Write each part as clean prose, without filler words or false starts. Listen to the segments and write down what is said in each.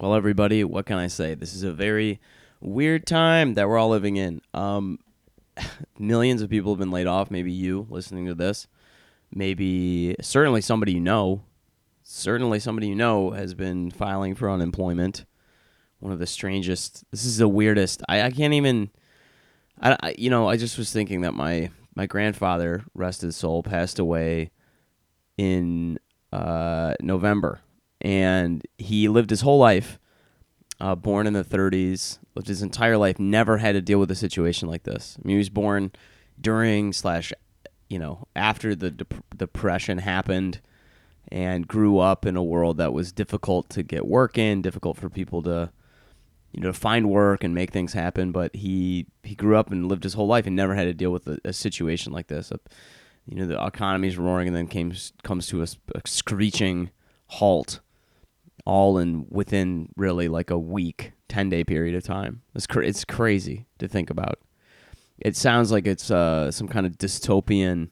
Well, everybody, what can I say? This is a very weird time that we're all living in. Millions of people have been laid off. Maybe you listening to this. Maybe certainly somebody you know. Certainly somebody you know has been filing for unemployment. One of the strangest. This is the weirdest. I can't even. I just was thinking that my grandfather, rest his soul, passed away in November. And he lived his whole life, born in the 30s, lived his entire life, never had to deal with a situation like this. I mean, he was born during after the Depression happened and grew up in a world that was difficult to get work in, difficult for people to, to find work and make things happen. But he grew up and lived his whole life and never had to deal with a situation like this. The economy's roaring and then comes to a screeching halt. All within really like a week, 10-day period of time. It's crazy to think about. It sounds like it's some kind of dystopian,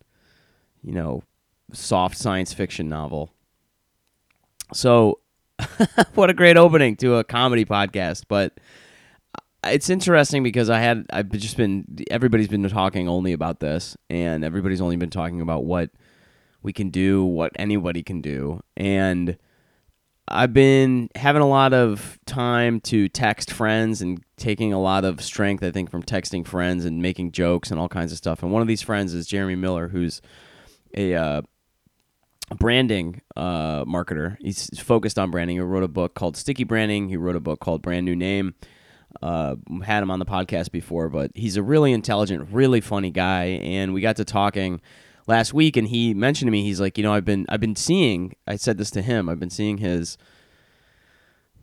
soft science fiction novel. So, what a great opening to a comedy podcast. But it's interesting because everybody's been talking only about this, and everybody's only been talking about what we can do, what anybody can do, and I've been having a lot of time to text friends and taking a lot of strength, I think, from texting friends and making jokes and all kinds of stuff. And one of these friends is Jeremy Miller, who's a branding marketer. He's focused on branding. He wrote a book called Sticky Branding. He wrote a book called Brand New Name. Had him on the podcast before, but he's a really intelligent, really funny guy. And we got to talking last week, and he mentioned to me, he's like, I've been seeing, I said this to him, I've been seeing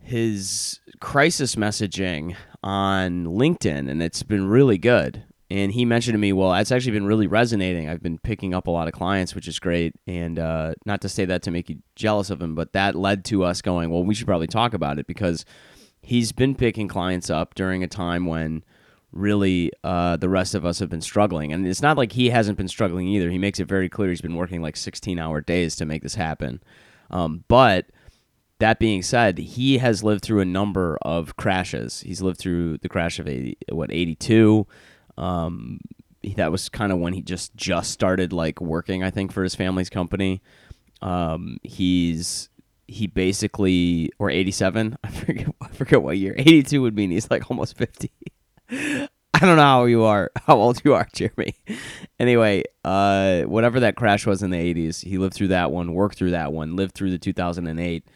his crisis messaging on LinkedIn, and it's been really good. And he mentioned to me, well, it's actually been really resonating. I've been picking up a lot of clients, which is great. And not to say that to make you jealous of him, but that led to us going, well, we should probably talk about it, because he's been picking clients up during a time when really the rest of us have been struggling. And it's not like he hasn't been struggling either. He makes it very clear he's been working like 16-hour days to make this happen. But that being said, he has lived through a number of crashes. He's lived through the crash of 82. That was kind of when he just started like working, I think, for his family's company. He basically, or 87, I forget what year. 82 would mean he's like almost 50. I don't know how old you are, Jeremy. Anyway, whatever that crash was in the 80s, he lived through that one, worked through that one, lived through the 2008,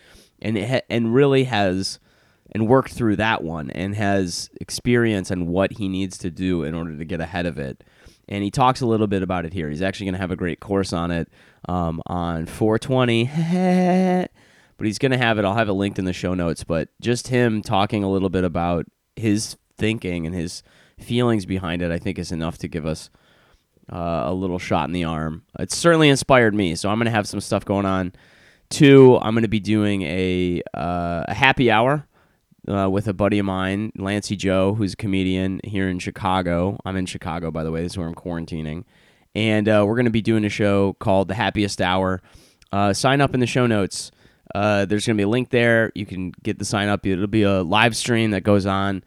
and really has, and worked through that one, and has experience and what he needs to do in order to get ahead of it. And he talks a little bit about it here. He's actually going to have a great course on it on 420, but he's going to have it. I'll have it linked in the show notes, but just him talking a little bit about his thinking and his feelings behind it, I think, is enough to give us a little shot in the arm. It's certainly inspired me, so I'm going to have some stuff going on too. I'm going to be doing a happy hour with a buddy of mine, Lancey Joe, who's a comedian here in Chicago. I'm in Chicago, by the way. This is where I'm quarantining. And we're going to be doing a show called The Happiest Hour. Sign up in the show notes. There's going to be a link there. You can get the sign up. It'll be a live stream that goes on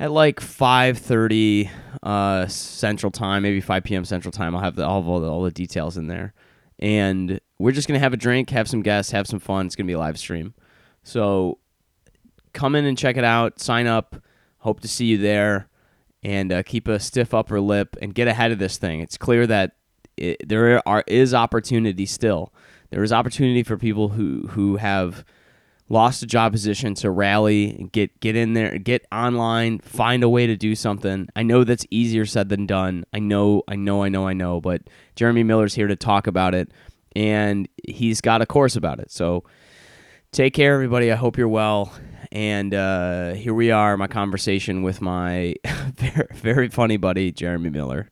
at like 5:30 Central Time, maybe 5 p.m. Central Time. I'll have all the details in there. And we're just going to have a drink, have some guests, have some fun. It's going to be a live stream. So come in and check it out. Sign up. Hope to see you there. And keep a stiff upper lip and get ahead of this thing. It's clear that there is opportunity still. There is opportunity for people who have lost a job position to rally and get in there, get online, find a way to do something. I know that's easier said than done. I know, but Jeremy Miller's here to talk about it, and he's got a course about it. So take care, everybody. I hope you're well. And here we are, my conversation with my very, very funny buddy, Jeremy Miller.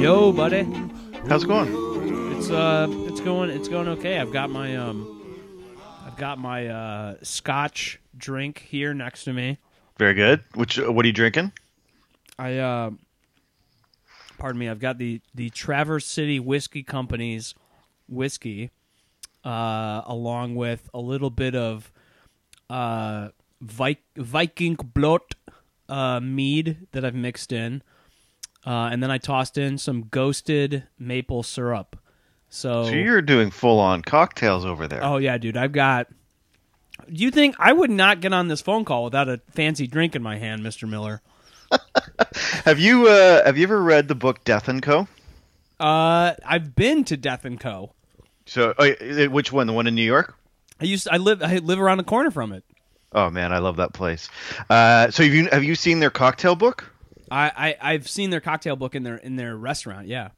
Yo, buddy. How's it going? It's it's going okay. I've got my Scotch drink here next to me. Very good. What are you drinking? I've got the Traverse City Whiskey Company's whiskey, along with a little bit of Viking Blot mead that I've mixed in, and then I tossed in some ghosted maple syrup. So you're doing full-on cocktails over there. Oh yeah, dude. Do you think I would not get on this phone call without a fancy drink in my hand, Mr. Miller? Have you ever read the book Death and Co? I've been to Death and Co. So, which one? The one in New York? I live around the corner from it. Oh man, I love that place. So have you seen their cocktail book? I've seen their cocktail book in their restaurant. Yeah.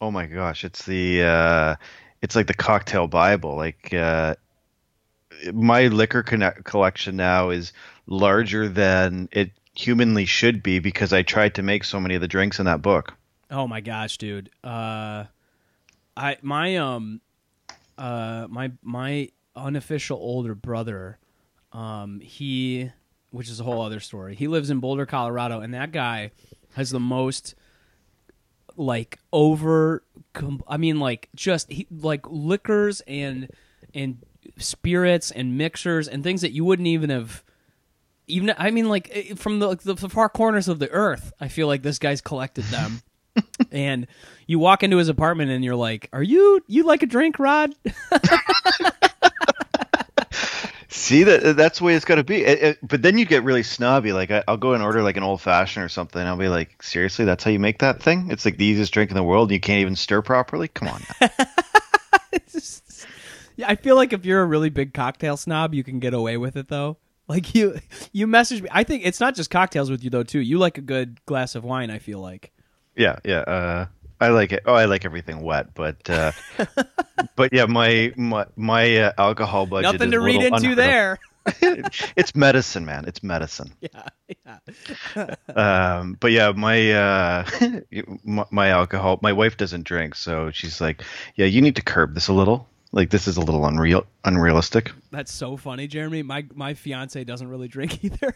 Oh my gosh, it's the it's like the cocktail Bible. Like my liquor collection now is larger than it humanly should be because I tried to make so many of the drinks in that book. Oh my gosh, dude. My unofficial older brother, which is a whole other story. He lives in Boulder, Colorado, and that guy has the most liquors and spirits and mixers and things that you wouldn't even have. Even I mean, like from the far corners of the earth, I feel like this guy's collected them. And you walk into his apartment, and you're like, "Are you like a drink, Rod?" See, that's the way it's got to be. But then you get really snobby. Like I'll go and order like an old fashioned or something. And I'll be like, "Seriously, that's how you make that thing? It's like the easiest drink in the world. You can't even stir properly. Come on." Yeah, I feel like if you're a really big cocktail snob, you can get away with it though. Like you messaged me. I think it's not just cocktails with you though too. You like a good glass of wine, I feel like. Yeah. I like it. Oh, I like everything wet, but but yeah, my alcohol budget. Nothing to read into there. It's medicine, man. It's medicine. Yeah. But yeah, my alcohol. My wife doesn't drink, so she's like, yeah, you need to curb this a little. Like this is a little unrealistic. That's so funny, Jeremy. My fiance doesn't really drink either.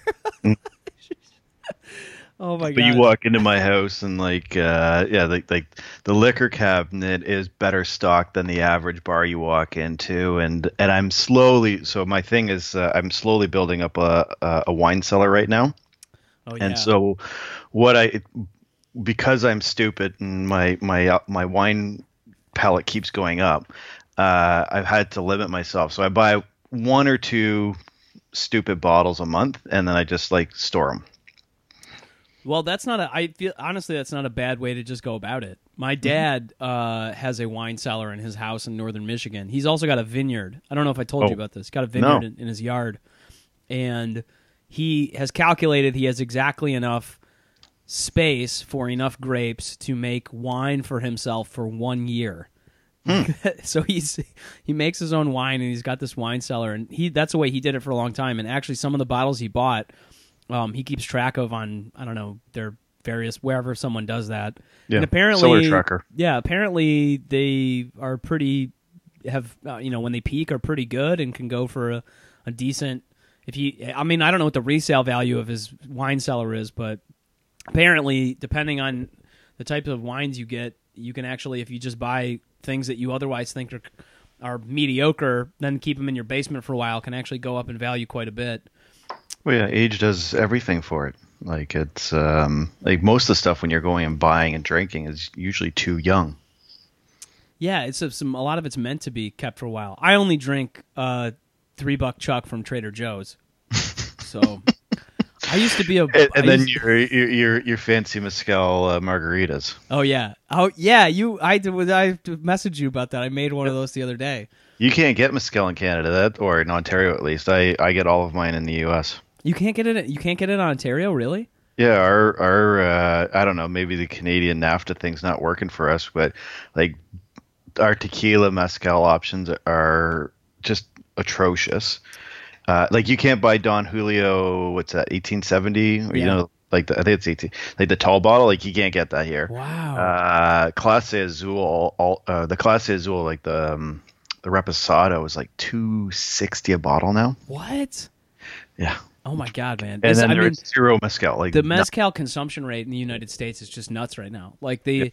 Oh my god! But you walk into my house and like the liquor cabinet is better stocked than the average bar you walk into, and I'm slowly. So my thing is I'm slowly building up a wine cellar right now. Oh yeah. And so because I'm stupid and my wine palate keeps going up. I've had to limit myself, so I buy one or two stupid bottles a month, and then I just like store them. Well, that's not a bad way to just go about it. My dad has a wine cellar in his house in northern Michigan. He's also got a vineyard. I don't know if I told you about this. He's got a vineyard in his yard, and he has calculated he has exactly enough space for enough grapes to make wine for himself for 1 year. So he makes his own wine, and he's got this wine cellar, and that's the way he did it for a long time. And actually, some of the bottles he bought, he keeps track of on I don't know their various wherever someone does that. Yeah, and apparently, tracker. Yeah, apparently they are when they peak are pretty good and can go for a decent. I don't know what the resale value of his wine cellar is, but apparently, depending on the types of wines you get, you can actually if you just buy things that you otherwise think are mediocre, then keep them in your basement for a while, can actually go up in value quite a bit. Well, yeah, age does everything for it. Like it's like most of the stuff when you're going and buying and drinking is usually too young. Yeah, a lot of it's meant to be kept for a while. I only drink $3 Chuck from Trader Joe's, so. I used to be a... And then your fancy mezcal margaritas. Oh, yeah. Oh, yeah. I messaged you about that. I made one of those the other day. You can't get mezcal in Canada, or in Ontario at least. I get all of mine in the U.S. You can't get it. You can't get it in Ontario, really? Yeah. Our I don't know. Maybe the Canadian NAFTA thing's not working for us, but like our tequila mezcal options are just atrocious. Like you can't buy Don Julio, what's that, 1870? Yeah. You know, Like the, I think it's 18. Like the tall bottle, like you can't get that here. Wow. Clase Azul, the Clase Azul, like the Reposado is like $2.60 a bottle now. What? Yeah. Oh my God, man! And then there's zero mezcal. Like the mezcal consumption rate in the United States is just nuts right now. Like the, I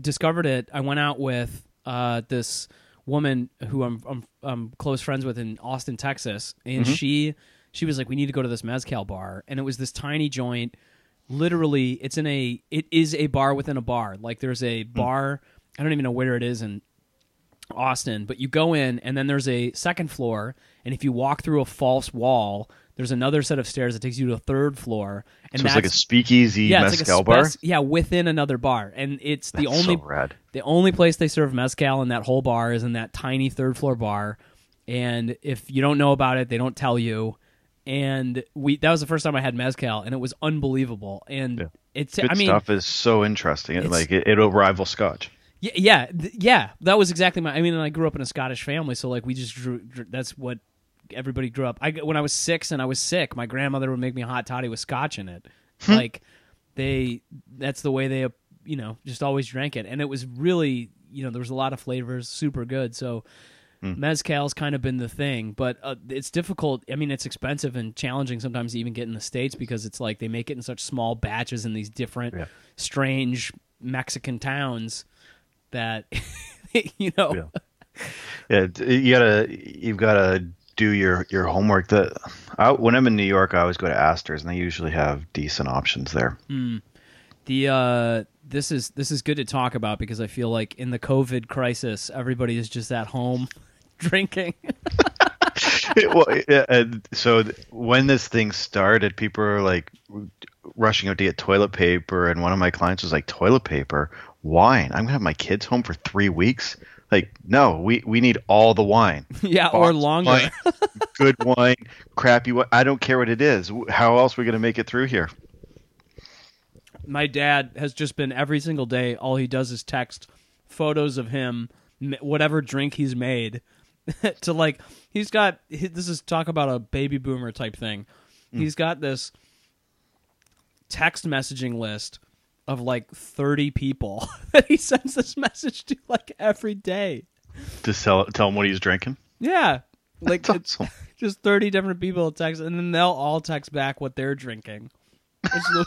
discovered it. I went out with this woman who I'm close friends with in Austin, Texas, and she was like, "We need to go to this mezcal bar," and it was this tiny joint. Literally, it is a bar within a bar. Like there's a bar. I don't even know where it is in Austin, but you go in and then there's a second floor, and if you walk through a false wall, there's another set of stairs that takes you to a third floor, and so it's like a speakeasy mezcal like bar. Yeah, within another bar, and it's the only place they serve mezcal in that whole bar is in that tiny third floor bar. And if you don't know about it, they don't tell you. And that was the first time I had mezcal, and it was unbelievable. And stuff is so interesting. It'll rival Scotch. Yeah, that was exactly my. I mean, and I grew up in a Scottish family, so like we just drew. That's what everybody grew up. When I was six and I was sick, my grandmother would make me a hot toddy with Scotch in it. Like that's the way they, just always drank it, and it was really, there was a lot of flavors, super good. So mezcal's kind of been the thing, but it's difficult. I mean, it's expensive and challenging sometimes to even get in the States because it's like they make it in such small batches in these different strange Mexican towns. That you've got to do your homework. When I'm in New York, I always go to Astor's, and they usually have decent options there. This is good to talk about because I feel like in the COVID crisis, everybody is just at home drinking. So when this thing started, people were like rushing out to get toilet paper, and one of my clients was like, "Toilet paper." Wine. I'm gonna have my kids home for 3 weeks. Like, no, we need all the wine. Yeah, or longer. Wine, good wine, crappy wine. I don't care what it is. How else are we gonna make it through here? My dad has just been every single day. All he does is text photos of him, whatever drink he's made. To like, he's got this is talk about a baby boomer type thing. He's got this text messaging list of like 30 people that he sends this message to like every day to tell him what he's drinking. Yeah, like awesome. Just 30 different people text, and then they'll all text back what they're drinking. But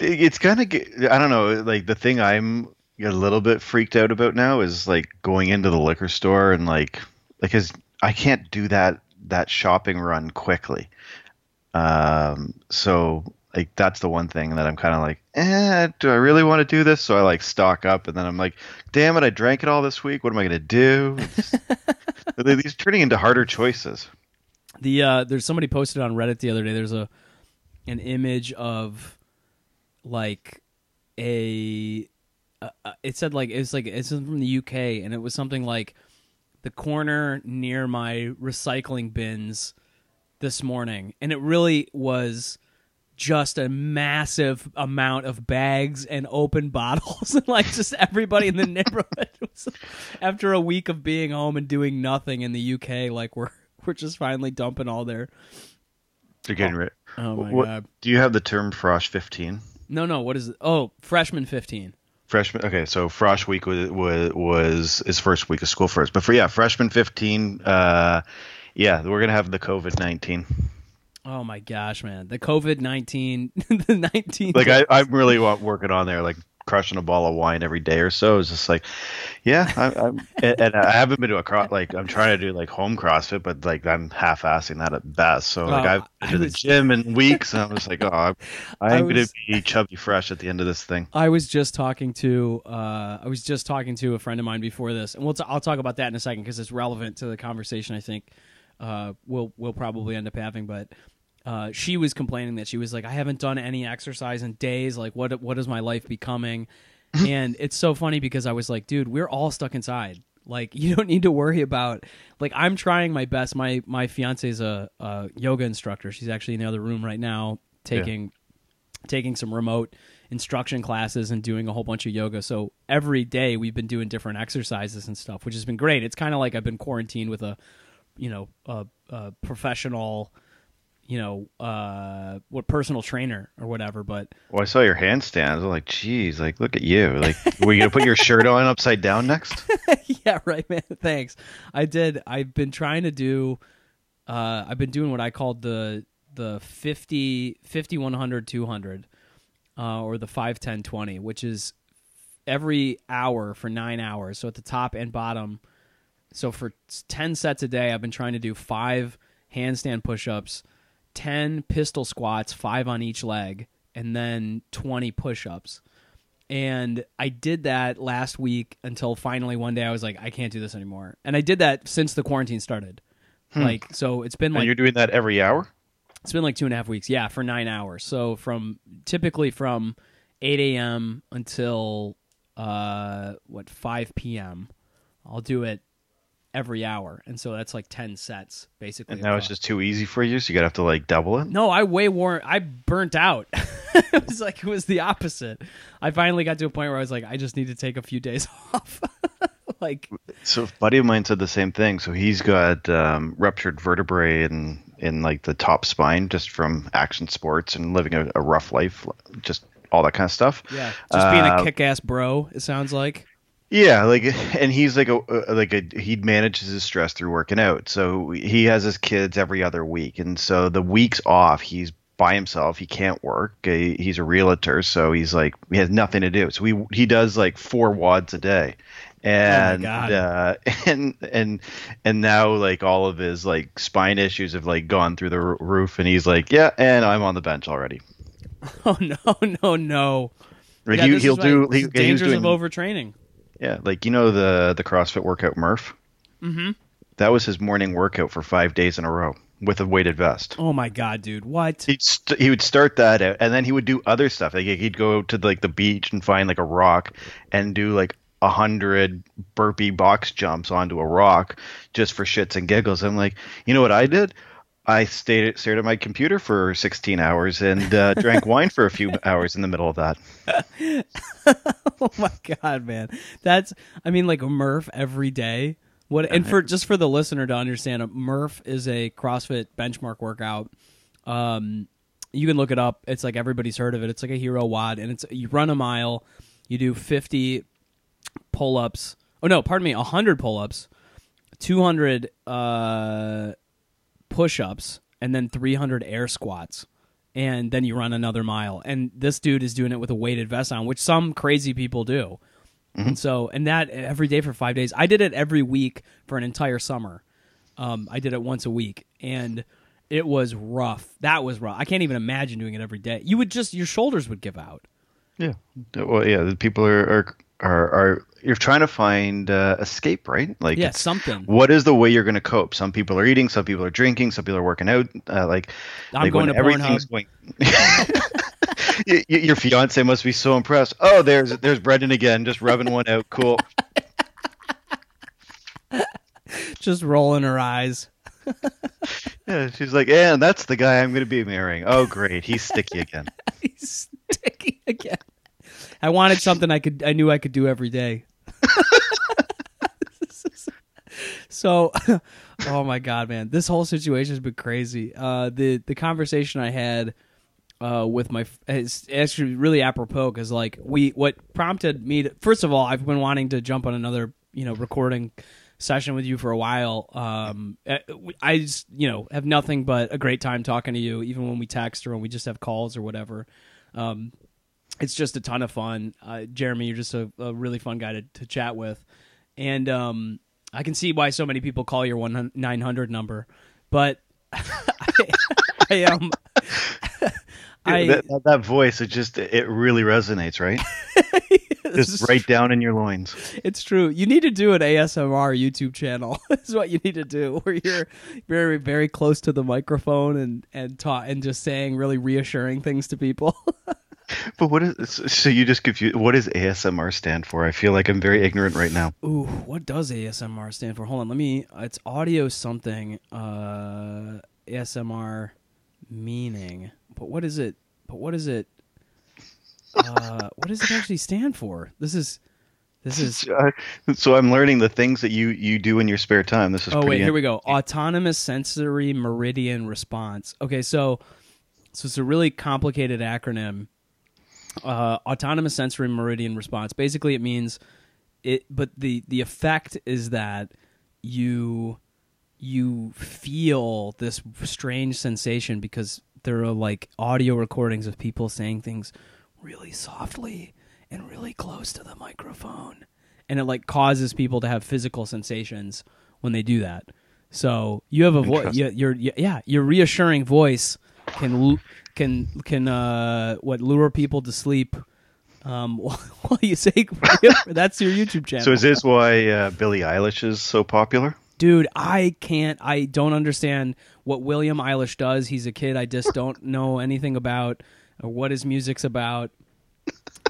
it's kind of, I don't know, like the thing I'm a little bit freaked out about now is like going into the liquor store and like cause I can't do that shopping run quickly. So. Like that's the one thing that I'm kind of like, do I really want to do this? So I like stock up, and then I'm like, damn it, I drank it all this week. What am I going to do? These turning into harder choices. There's somebody posted on Reddit the other day. There's an image of like it said like it's from the UK, and it was something like the corner near my recycling bins this morning, and it really was just a massive amount of bags and open bottles, and like just everybody in the neighborhood was, after a week of being home and doing nothing in the UK, like we're just finally dumping all their. They're getting rid. Oh my God! Do you have the term Frosh 15? No. What is it? Oh, freshman 15. Freshman. Okay, so Frosh week was his first week of school first, but freshman 15. We're gonna have the COVID-19. Oh my gosh, man! The COVID-19, Like I'm really working on there, like crushing a ball of wine every day or so. It's just like, and I haven't been to a I'm trying to do like home CrossFit, but like I'm half-assing that at best. So like I've been to the gym in weeks, and I'm just like, I'm going to be chubby fresh at the end of this thing. I was just talking to a friend of mine before this, and I'll talk about that in a second because it's relevant to the conversation I think we'll probably end up having, but. She was complaining that she was like, I haven't done any exercise in days. Like, what is my life becoming? And it's so funny because I was like, dude, we're all stuck inside. Like, you don't need to worry about. Like, I'm trying my best. My fiance is a yoga instructor. She's actually in the other room right now taking some remote instruction classes and doing a whole bunch of yoga. So every day we've been doing different exercises and stuff, which has been great. It's kind of like I've been quarantined with a professional you know, what personal trainer or whatever. But well, I saw your handstands. I'm like, geez, like, look at you. Like, were you gonna put your shirt on upside down next? Yeah, right, man. Thanks. I did. I've been trying to do. I've been doing what I called the 50, 100, 200, or the 5, 10, 20, which is every hour for 9 hours. So at the top and bottom. So for 10 sets a day, I've been trying to do 5 handstand push-ups, 10 pistol squats, 5 on each leg, and then 20 push-ups. And I did that last week until finally one day I was like, I can't do this anymore. And I did that since the quarantine started. Like, so it's been like... And you're doing that every hour? It's been like 2.5 weeks. Yeah, for 9 hours. So typically from 8 a.m. until, 5 p.m. I'll do it every hour. And so that's like 10 sets basically. And now it's just too easy for you. So you got to have to like double it. No, I burnt out. It was like, it was the opposite. I finally got to a point where I was like, I just need to take a few days off. Like, so a buddy of mine said the same thing. So he's got ruptured vertebrae in like the top spine just from action sports and living a rough life, just all that kind of stuff. Yeah. Just being a kick-ass bro. It sounds like. Yeah, like, and he's he manages his stress through working out. So he has his kids every other week, and so the weeks off, he's by himself. He can't work. He's a realtor, so he's like he has nothing to do. So he does like 4 wads a day, and oh my God. And now like all of his like spine issues have like gone through the roof, and he's like, yeah, and I'm on the bench already. Oh no! Right, yeah, he's dangers of overtraining. Yeah, like, you know, the CrossFit workout Murph? Mm-hmm. That was his morning workout for 5 days in a row with a weighted vest. Oh, my God, dude. What? He would start that out, and then he would do other stuff. Like, he'd go to, like, the beach and find, like, a rock and do, like, 100 burpee box jumps onto a rock just for shits and giggles. I'm like, you know what I did? I stared at my computer for 16 hours and drank wine for a few hours in the middle of that. Oh my God, man. Like a Murph every day. What? And for the listener to understand, a Murph is a CrossFit benchmark workout. You can look it up. It's like everybody's heard of it. It's like a hero wad, and it's you run a mile, you do 50 pull-ups. Oh no, pardon me, 100 pull-ups, 200 push-ups, and then 300 air squats, and then you run another mile. And this dude is doing it with a weighted vest on, which some crazy people do. Mm-hmm. And that every day for 5 days. I did it every week for an entire summer. I did it once a week, and it was rough. That was rough. I can't even imagine doing it every day. You would your shoulders would give out. Yeah. Well, yeah, the people are you're trying to find escape, right? Like, yeah, something. What is the way you're going to cope? Some people are eating, some people are drinking, some people are working out. I'm going to Pornhub. Your fiance must be so impressed. Oh, there's Brendan again, just rubbing one out. Cool. Just rolling her eyes. Yeah, she's like, and that's the guy I'm going to be marrying. Oh, great, he's sticky again. He's sticky again. I wanted something I knew I could do every day. So, oh my God, man, this whole situation has been crazy. The conversation I had with my is actually really apropos because, like, what prompted me to, first of all, I've been wanting to jump on another recording session with you for a while. I just, have nothing but a great time talking to you, even when we text or when we just have calls or whatever. It's just a ton of fun. Jeremy, you're just a really fun guy to chat with. And I can see why so many people call your 1-900 number. But that voice, it really resonates, right? Just right down in your loins. It's true. You need to do an ASMR YouTube channel. Is what you need to do, where you're very, very close to the microphone and just saying really reassuring things to people. But you just confused. What does ASMR stand for? I feel like I'm very ignorant right now. Ooh, what does ASMR stand for? Hold on, it's audio something, ASMR meaning. But what is it? What does it actually stand for? This is This is so I'm learning the things that you do in your spare time. This is here we go. Autonomous Sensory Meridian Response. Okay, so it's a really complicated acronym. Autonomous Sensory Meridian Response. Basically, it means it, but the effect is that you feel this strange sensation because there are like audio recordings of people saying things really softly and really close to the microphone, and it like causes people to have physical sensations when they do that. So you have a voice. Your reassuring voice can lure people to sleep while you say that's your YouTube channel. So is this why Billie Eilish is so popular? Dude, I don't understand what William Eilish does. He's a kid I just don't know anything about or what his music's about.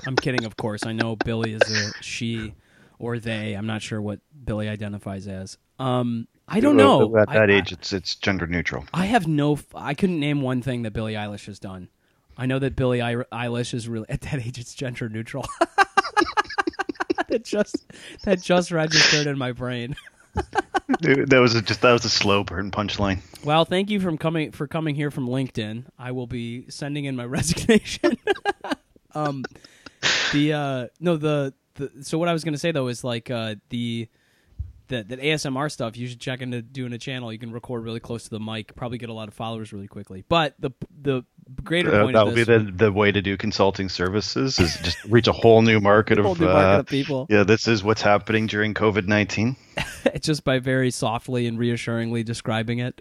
I'm kidding, of course. I know Billie is a she or they. I'm not sure what Billie identifies as. I don't know. At that age, it's gender neutral. I couldn't name one thing that Billie Eilish has done. I know that Billie Eilish is really at that age. It's gender neutral. that just registered in my brain. That was a slow burn punchline. Well, thank you for coming here from LinkedIn. I will be sending in my resignation. So what I was going to say though is like that ASMR stuff. You should check into doing a channel. You can record really close to the mic. Probably get a lot of followers really quickly. But the greater point that would be the way to do consulting services is just reach a whole new market of people. Yeah, this is what's happening during COVID-19. Just by very softly and reassuringly describing it.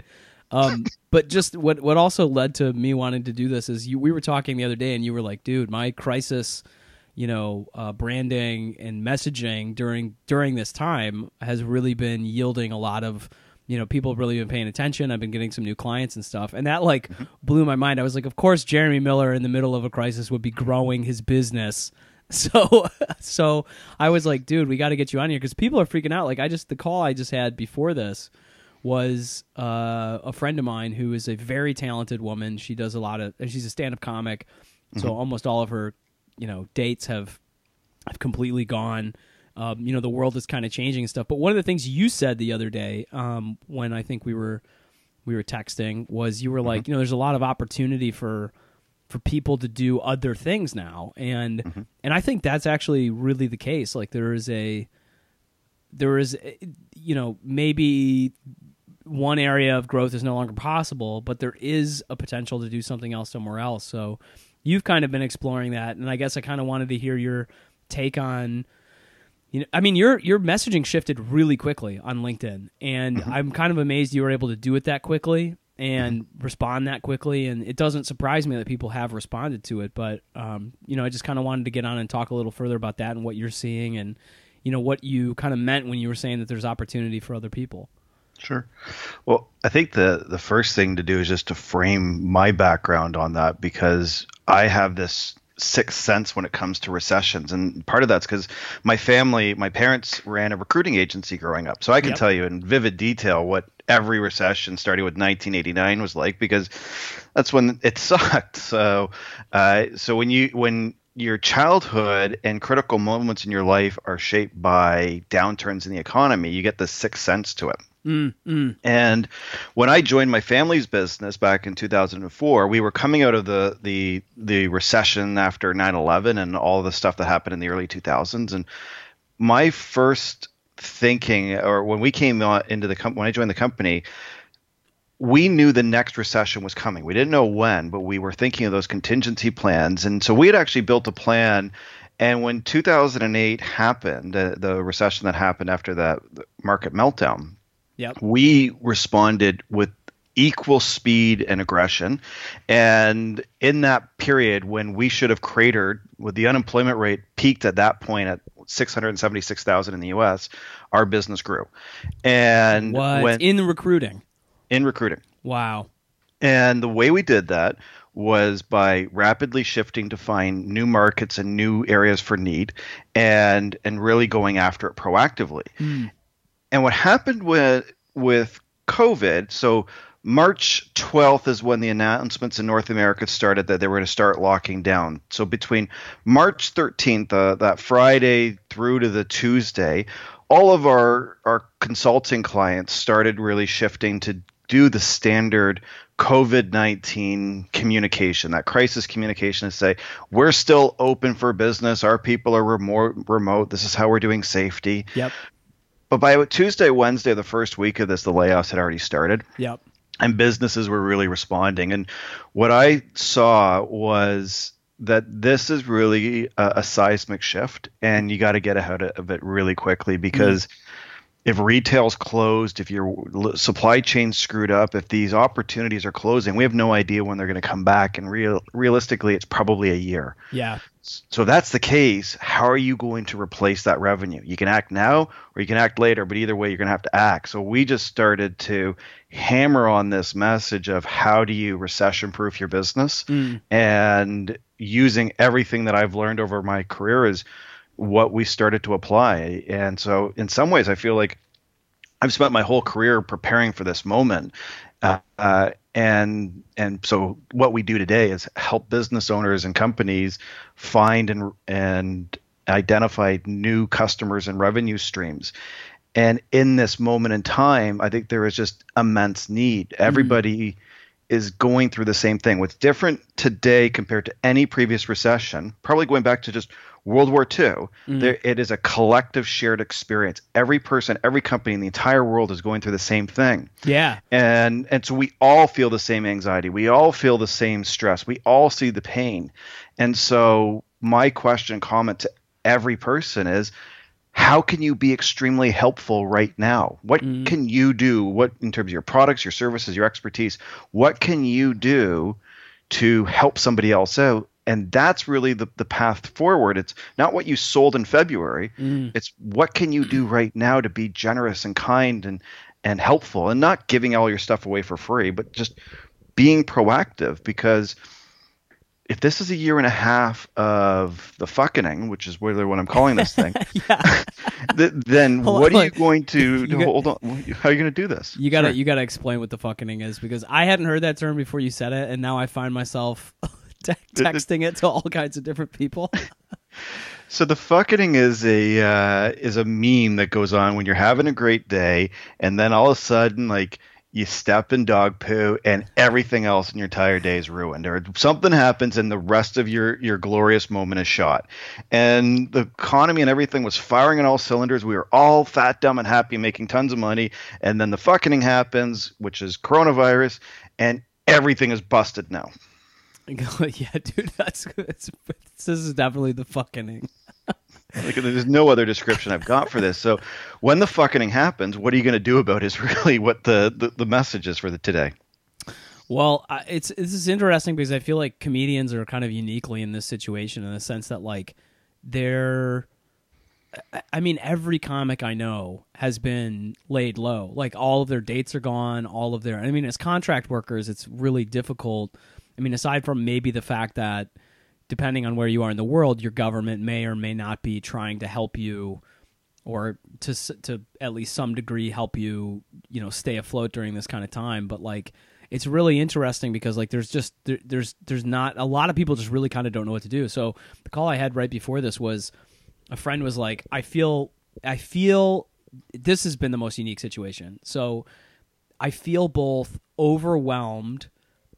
But just what also led to me wanting to do this is we were talking the other day and you were like, dude, my crisis, branding and messaging during this time has really been yielding a lot of, people have really been paying attention. I've been getting some new clients and stuff. And that like blew my mind. I was like, of course, Jeremy Miller in the middle of a crisis would be growing his business. So I was like, dude, we got to get you on here because people are freaking out. Like the call I just had before this was a friend of mine who is a very talented woman. She does she's a stand-up comic. So almost all of her, dates have completely gone. The world is kind of changing and stuff. But one of the things you said the other day when I think we were texting was you were like, there's a lot of opportunity for people to do other things now. And and I think that's actually really the case. Like there is maybe one area of growth is no longer possible, but there is a potential to do something else somewhere else. So you've kind of been exploring that. And I guess I kind of wanted to hear your take on, your messaging shifted really quickly on LinkedIn. And I'm kind of amazed you were able to do it that quickly and respond that quickly. And it doesn't surprise me that people have responded to it. But, I just kind of wanted to get on and talk a little further about that and what you're seeing and, what you kind of meant when you were saying that there's opportunity for other people. Sure. Well, I think the first thing to do is just to frame my background on that, because I have this sixth sense when it comes to recessions. And part of that's because my parents ran a recruiting agency growing up. So I can tell you in vivid detail what every recession starting with 1989 was like, because that's when it sucked. So when your childhood and critical moments in your life are shaped by downturns in the economy, you get this sixth sense to it. And when I joined my family's business back in 2004, we were coming out of the recession after 9/11 and all the stuff that happened in the early 2000s. And my first thinking, or when I joined the company, we knew the next recession was coming. We didn't know when, but we were thinking of those contingency plans. And so we had actually built a plan. And when 2008 happened, the recession that happened after that market meltdown, we responded with equal speed and aggression. And in that period when we should have cratered, with the unemployment rate peaked at that point at 676,000 in the US, our business grew. And in recruiting. Wow. And the way we did that was by rapidly shifting to find new markets and new areas for need and really going after it proactively. And what happened with COVID, so March 12th is when the announcements in North America started that they were going to start locking down. So between March 13th, that Friday through to the Tuesday, all of our consulting clients started really shifting to do the standard COVID-19 communication, that crisis communication, to say, we're still open for business. Our people are remote. This is how we're doing safety. Yep. But by Tuesday, Wednesday, the first week of this, the layoffs had already started. Yep. And businesses were really responding. And what I saw was that this is really a seismic shift, and you got to get ahead of it really quickly, because if retail's closed, if your supply chain's screwed up, if these opportunities are closing, we have no idea when they're going to come back. And realistically, it's probably a year. Yeah. So if that's the case, how are you going to replace that revenue? You can act now or you can act later, but either way, you're going to have to act. So we just started to hammer on this message of how do you recession-proof your business? And using everything that I've learned over my career is what we started to apply. And so in some ways, I feel like I've spent my whole career preparing for this moment. And so what we do today is help business owners and companies find and identify new customers and revenue streams. And in this moment in time, I think there is just immense need. Everybody is going through the same thing. What's different today compared to any previous recession, probably going back to just World War II, it is a collective shared experience. Every person, every company in the entire world is going through the same thing. Yeah. And so we all feel the same anxiety. We all feel the same stress. We all see the pain. And so my question, comment to every person is, how can you be extremely helpful right now? What can you do? What, in terms of your products, your services, your expertise, what can you do to help somebody else out? And that's really the path forward. It's not what you sold in February. It's what can you do right now to be generous and kind and helpful, and not giving all your stuff away for free, but just being proactive. Because if this is a year and a half of the fucking, which is really what I'm calling this thing, then what are you going to do? Hold on. How are you going to do this? You gotta explain what the fucking is, because I hadn't heard that term before you said it, and now I find myself texting it to all kinds of different people. So the fucking is a meme that goes on when you're having a great day, and then all of a sudden, like, you step in dog poo and everything else in your entire day is ruined, or something happens and the rest of your glorious moment is shot. And the economy and everything was firing on all cylinders. We were all fat, dumb, and happy, making tons of money. And then the fucking happens, which is coronavirus, and everything is busted now. Yeah, dude, this is definitely the fucking. Like, there's no other description I've got for this. So when the fucking happens, what are you going to do about it is really what the message is for today. Well, this is interesting, because I feel like comedians are kind of uniquely in this situation, in the sense that, like, every comic I know has been laid low. Like, all of their dates are gone, as contract workers, it's really difficult. I mean, aside from maybe the fact that, depending on where you are in the world, your government may or may not be trying to help you, or to at least some degree help you, you know, stay afloat during this kind of time. But, like, it's really interesting, because, like, there's not a lot of people just really kind of don't know what to do. So the call I had right before this was, a friend was like, I feel this has been the most unique situation. So I feel both overwhelmed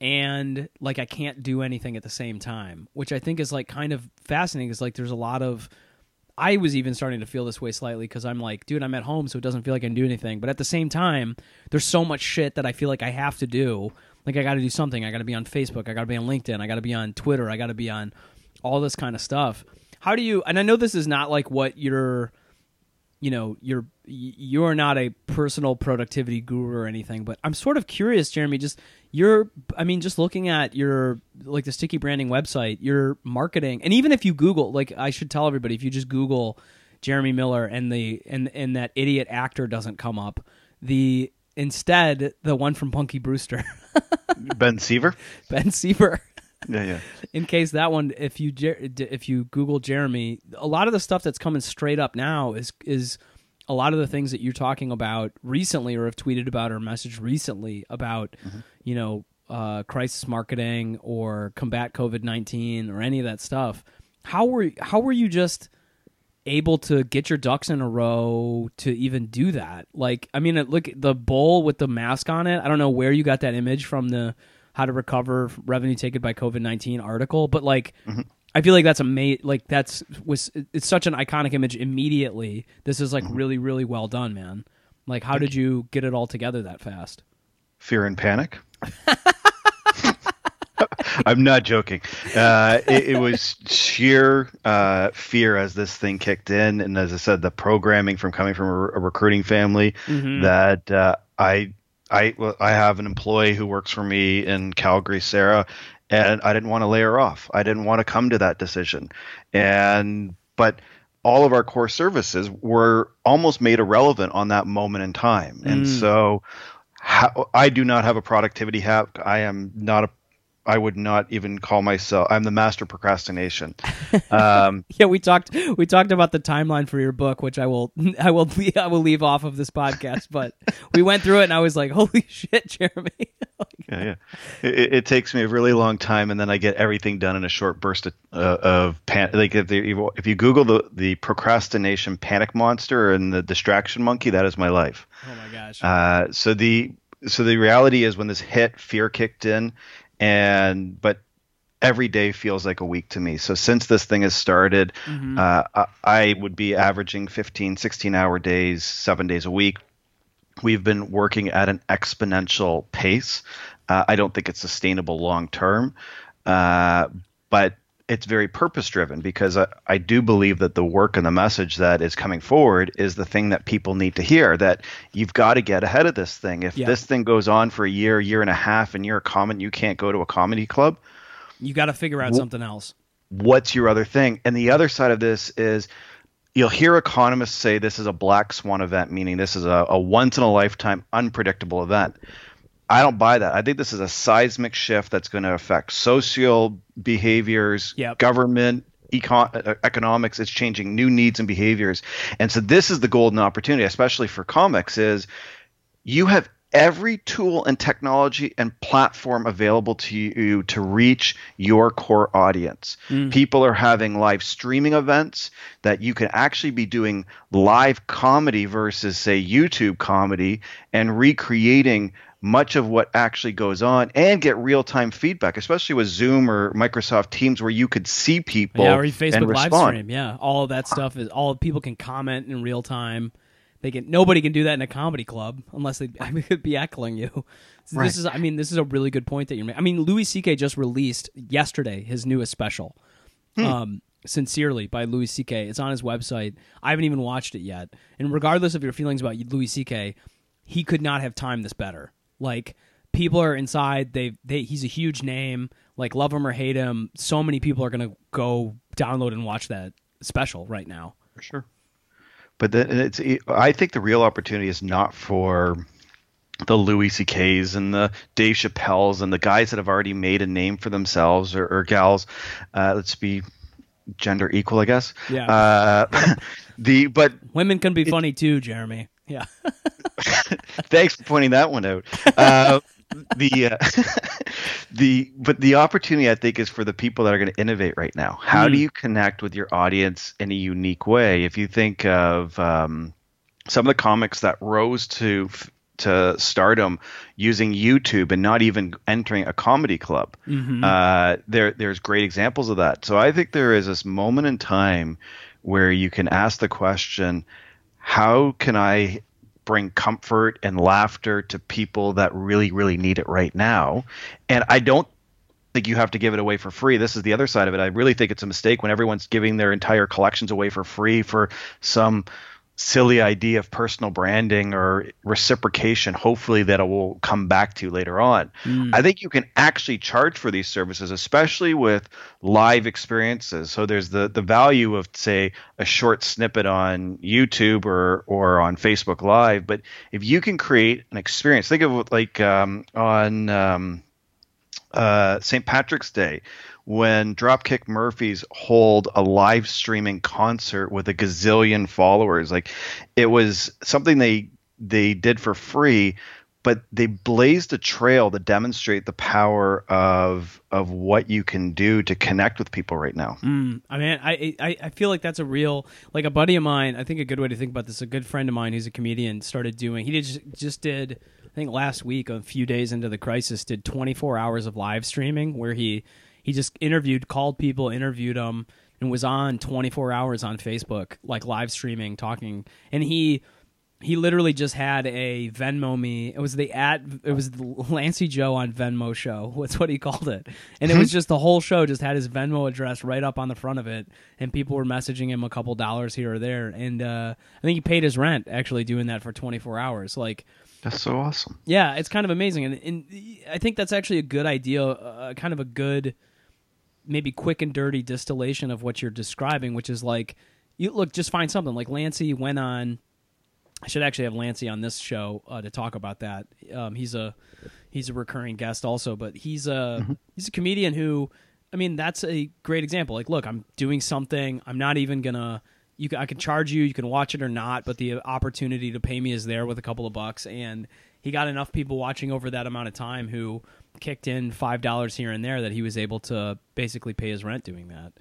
and, like, I can't do anything at the same time, which I think is, like, kind of fascinating. It's like there's a lot of – I was even starting to feel this way slightly, because I'm like, dude, I'm at home, so it doesn't feel like I can do anything. But at the same time, there's so much shit that I feel like I have to do. Like, I got to do something. I got to be on Facebook. I got to be on LinkedIn. I got to be on Twitter. I got to be on all this kind of stuff. How do you – and I know this is not like what you're – you know, you're not a personal productivity guru or anything, but I'm sort of curious, Jeremy, just looking at your, like, the Sticky Branding website, your marketing, and even if you Google, like, I should tell everybody, if you just Google Jeremy Miller and that idiot actor doesn't come up, instead the one from Punky Brewster, Ben Seaver. Yeah. In case that one, if you Google Jeremy, a lot of the stuff that's coming straight up now is a lot of the things that you're talking about recently or have tweeted about or messaged recently about, you know, crisis marketing or combat COVID-19 or any of that stuff, how were you just able to get your ducks in a row to even do that? Like, I mean, look at the bowl with the mask on it. I don't know where you got that image from, the How to Recover Revenue Taken by COVID-19 article, but like, I feel like that's amazing. Like it's such an iconic image immediately. This is like really, really well done, man. Like, how did you get it all together that fast? Fear and panic. I'm not joking. It was sheer fear as this thing kicked in. And as I said, the programming from a recruiting family that I have an employee who works for me in Calgary, Sarah, and I didn't want to lay her off. I didn't want to come to that decision. But all of our core services were almost made irrelevant on that moment in time. And so I do not have a productivity hack. I would not even call myself, I'm the master procrastination. Yeah, we talked about the timeline for your book, which I will leave off of this podcast, but we went through it and I was like, holy shit, Jeremy. Yeah. It takes me a really long time. And then I get everything done in a short burst of panic. Like if you Google the procrastination panic monster and the distraction monkey, that is my life. Oh my gosh. So the reality is when this hit, fear kicked in. But every day feels like a week to me. So since this thing has started, I would be averaging 15, 16-hour days, 7 days a week. We've been working at an exponential pace. I don't think it's sustainable long term, but it's very purpose-driven because I do believe that the work and the message that is coming forward is the thing that people need to hear, that you've got to get ahead of this thing. If this thing goes on for a year, year and a half, and you're a comic, you can't go to a comedy club, you got to figure out something else. What's your other thing? And the other side of this is you'll hear economists say this is a black swan event, meaning this is a once-in-a-lifetime unpredictable event. I don't buy that. I think this is a seismic shift that's going to affect social behaviors, government, economics. It's changing new needs and behaviors. And so this is the golden opportunity, especially for comics, is you have every tool and technology and platform available to you to reach your core audience. People are having live streaming events that you can actually be doing live comedy versus, say, YouTube comedy and recreating much of what actually goes on and get real-time feedback, especially with Zoom or Microsoft Teams where you could see people and respond. Or Facebook live stream, all of that stuff is all people can comment in real time. Nobody can do that in a comedy club unless they could be heckling you. So this is a really good point that you're making. I mean, Louis CK just released yesterday his newest special, Sincerely by Louis CK. It's on his website. I haven't even watched it yet. And regardless of your feelings about Louis CK, he could not have timed this better. Like, people are inside. He's a huge name. Like, love him or hate him, so many people are going to go download and watch that special right now. For sure. But I think the real opportunity is not for the Louis C.K.'s and the Dave Chappelle's and the guys that have already made a name for themselves or gals. Let's be gender equal, I guess. Yeah. But women can be funny too, Jeremy. Yeah. Thanks for pointing that one out. The opportunity, I think, is for the people that are going to innovate right now. How do you connect with your audience in a unique way? If you think of some of the comics that rose to stardom using YouTube and not even entering a comedy club, there's great examples of that. So I think there is this moment in time where you can ask the question, how can I bring comfort and laughter to people that really, really need it right now? And I don't think you have to give it away for free. This is the other side of it. I really think it's a mistake when everyone's giving their entire collections away for free for some silly idea of personal branding or reciprocation, hopefully that it will come back to later on. I think you can actually charge for these services, especially with live experiences. So there's the value of, say, a short snippet on YouTube or on Facebook Live. But if you can create an experience, think of like on St. Patrick's Day, when Dropkick Murphys hold a live streaming concert with a gazillion followers. Like, it was something they did for free, but they blazed a trail to demonstrate the power of what you can do to connect with people right now. I mean, I feel like that's a real, like, a buddy of mine, I think a good way to think about this, a good friend of mine who's a comedian started doing, he just did, I think last week, a few days into the crisis, did 24 hours of live streaming where he just called people, interviewed them, and was on 24 hours on Facebook, like live streaming, talking. And he literally just had a Venmo me. It was the Lancey Joe on Venmo show. That's what he called it. And it was just the whole show just had his Venmo address right up on the front of it. And people were messaging him a couple dollars here or there. And I think he paid his rent actually doing that for 24 hours. Like, that's so awesome. Yeah, it's kind of amazing. And I think that's actually a good idea, kind of a good, maybe quick and dirty distillation of what you're describing, which is like, just find something. Like Lancey went on. I should actually have Lancey on this show to talk about that. He's a recurring guest also, but he's a comedian who, I mean, that's a great example. Like, look, I'm doing something. I'm not even gonna. I can charge you. You can watch it or not, but the opportunity to pay me is there with a couple of bucks. And he got enough people watching over that amount of time who kicked in $5 here and there that he was able to basically pay his rent doing that.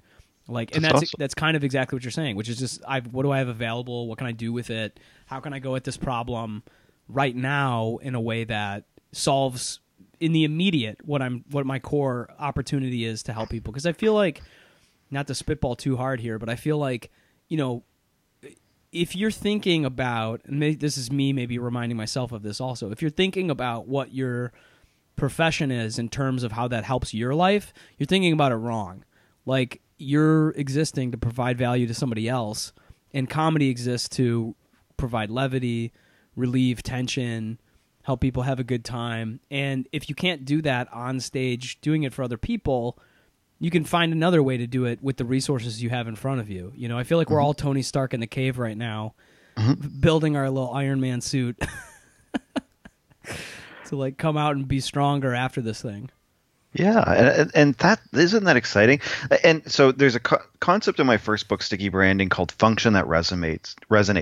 Like, and that's awesome. That's kind of exactly what you're saying, which is just, what do I have available? What can I do with it? How can I go at this problem right now in a way that solves in the immediate what my core opportunity is to help people? Because I feel like, not to spitball too hard here, but I feel like, you know, if you're thinking about, and this is me maybe reminding myself of this also, if you're thinking about what your profession is in terms of how that helps your life, you're thinking about it wrong. Like, you're existing to provide value to somebody else, and comedy exists to provide levity, relieve tension, help people have a good time. And if you can't do that on stage, doing it for other people, you can find another way to do it with the resources you have in front of you. You know, I feel like we're all Tony Stark in the cave right now, building our little Iron Man suit to, like, come out and be stronger after this thing. Yeah, and that isn't that exciting. And so there's a concept in my first book, Sticky Branding, called function that resonates.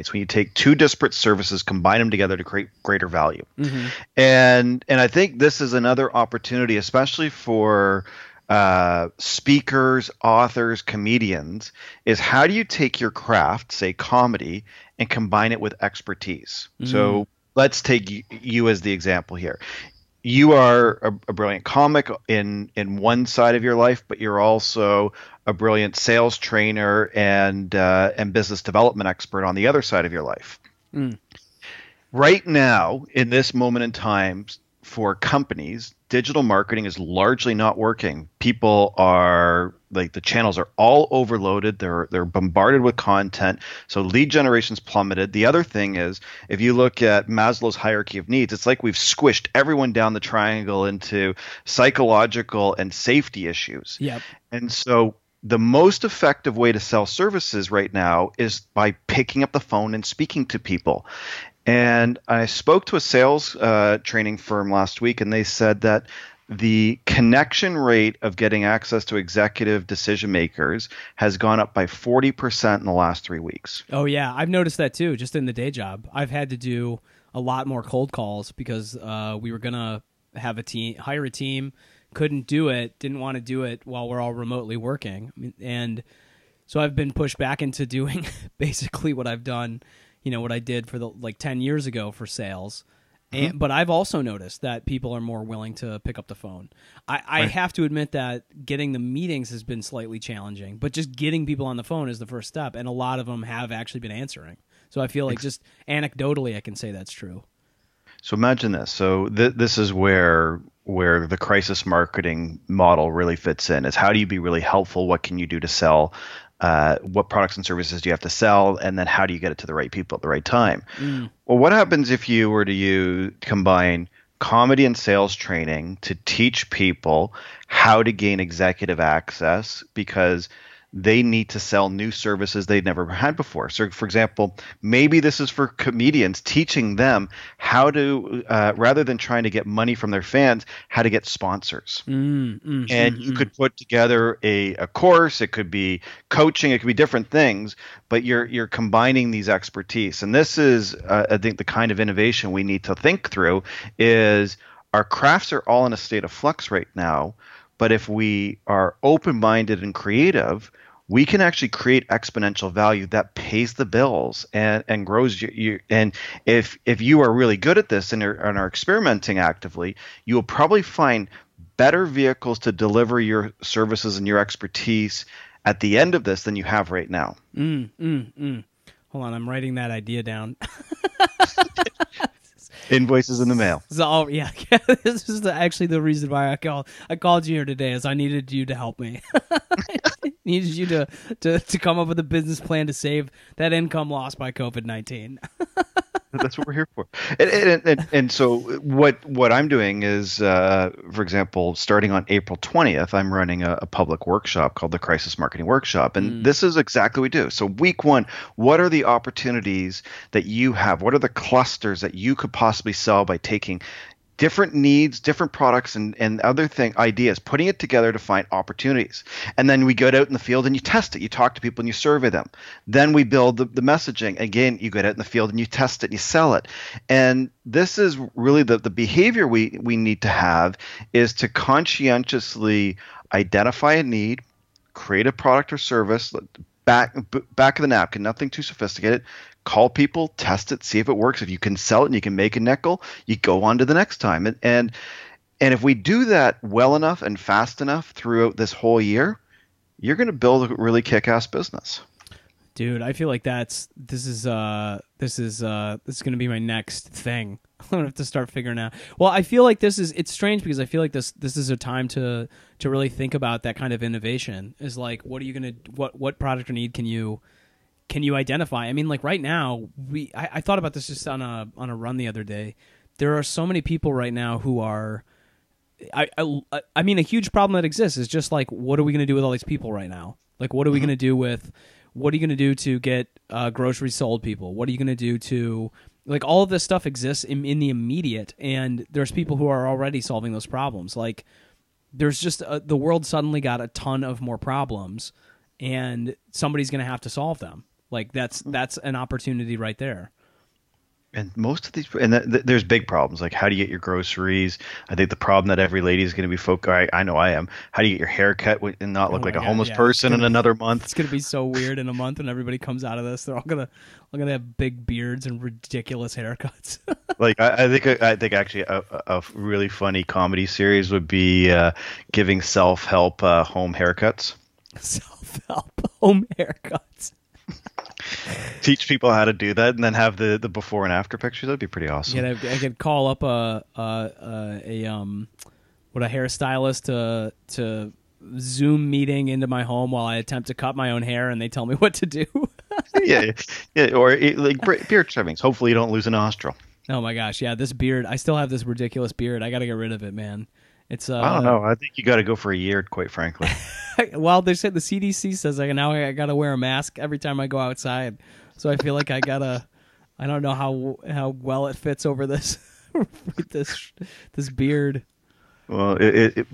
When you take two disparate services, combine them together to create greater value. And I think this is another opportunity, especially for speakers, authors, comedians, is how do you take your craft, say comedy, and combine it with expertise? So let's take you as the example here. You are a brilliant comic in one side of your life, but you're also a brilliant sales trainer and business development expert on the other side of your life. Right now, in this moment in time, for companies, digital marketing is largely not working. People are, like, the channels are all overloaded. They're bombarded with content. So lead generation's plummeted. The other thing is, if you look at Maslow's hierarchy of needs, it's like we've squished everyone down the triangle into psychological and safety issues. And so the most effective way to sell services right now is by picking up the phone and speaking to people. And I spoke to a sales training firm last week, and they said that the connection rate of getting access to executive decision makers has gone up by 40% in the last 3 weeks. Oh, yeah. I've noticed that, too, just in the day job. I've had to do a lot more cold calls because we were going to have hire a team, couldn't do it, didn't want to do it while we're all remotely working. And so I've been pushed back into doing basically what I've done, you know, what I did for 10 years ago for sales. But I've also noticed that people are more willing to pick up the phone. I have to admit that getting the meetings has been slightly challenging, but just getting people on the phone is the first step. And a lot of them have actually been answering. So I feel like just anecdotally, I can say that's true. So imagine this. So this is where the crisis marketing model really fits in, is how do you be really helpful? What can you do to sell? What products and services do you have to sell? And then how do you get it to the right people at the right time? Well, what happens if you were to combine comedy and sales training to teach people how to gain executive access? Because they need to sell new services they'd never had before. So, for example, maybe this is for comedians, teaching them how to, rather than trying to get money from their fans, how to get sponsors. You could put together a course. It could be coaching. It could be different things. But you're combining these expertise. And this is, I think, the kind of innovation we need to think through is our crafts are all in a state of flux right now. But if we are open-minded and creative, we can actually create exponential value that pays the bills and grows you. And if you are really good at this and are experimenting actively, you will probably find better vehicles to deliver your services and your expertise at the end of this than you have right now. Hold on, I'm writing that idea down. Invoices in the mail. So, yeah, this is actually the reason why I called you here today, is I needed you to help me. I needed you to come up with a business plan to save that income lost by COVID-19. That's what we're here for. And so what I'm doing is, for example, starting on April 20th, I'm running a public workshop called the Crisis Marketing Workshop. And this is exactly what we do. So week one, what are the opportunities that you have? What are the clusters that you could possibly sell by taking different needs, different products, and ideas, putting it together to find opportunities. And then we go out in the field and you test it. You talk to people and you survey them. Then we build the messaging. Again, you go out in the field and you test it and you sell it. And this is really the behavior we need to have, is to conscientiously identify a need, create a product or service, back of the napkin, nothing too sophisticated. Call people, test it, see if it works. If you can sell it and you can make a nickel, you go on to the next time. And if we do that well enough and fast enough throughout this whole year, you're going to build a really kick-ass business. Dude, I feel like this is going to be my next thing. I'm going to have to start figuring out. Well, I feel like it's strange, because I feel like this is a time to really think about that kind of innovation. Is like, what are you going to, what product or need can you identify? I mean, like right now, I thought about this just on a run the other day. There are so many people right now who are, I mean, a huge problem that exists is just like, what are we going to do with all these people right now? Like, what are we going to do with, what are you going to do to get groceries sold people? What are you going to do to, like, all of this stuff exists in the immediate, and there's people who are already solving those problems. Like, there's just, the world suddenly got a ton of more problems, and somebody's going to have to solve them. Like, that's an opportunity right there. And most of these, there's big problems, like how do you get your groceries? I think the problem that every lady is going to be I know I am. How do you get your haircut and not look like a homeless person in another month? It's going to be so weird in a month when everybody comes out of this. They're all going to have big beards and ridiculous haircuts. Like I think actually a really funny comedy series would be giving self-help home haircuts. Self-help home haircuts. Teach people how to do that, and then have the before and after pictures. That'd be pretty awesome. Yeah, I could call up a hairstylist to Zoom meeting into my home while I attempt to cut my own hair, and they tell me what to do. yeah, or like beard trimmings. Hopefully, you don't lose a nostril. Oh my gosh, yeah, this beard. I still have this ridiculous beard. I got to get rid of it, man. It's I don't know. I think you got to go for a year, quite frankly. Well, they said the CDC says I got to wear a mask every time I go outside. So I feel like I got to – I don't know how well it fits over this beard. Well, these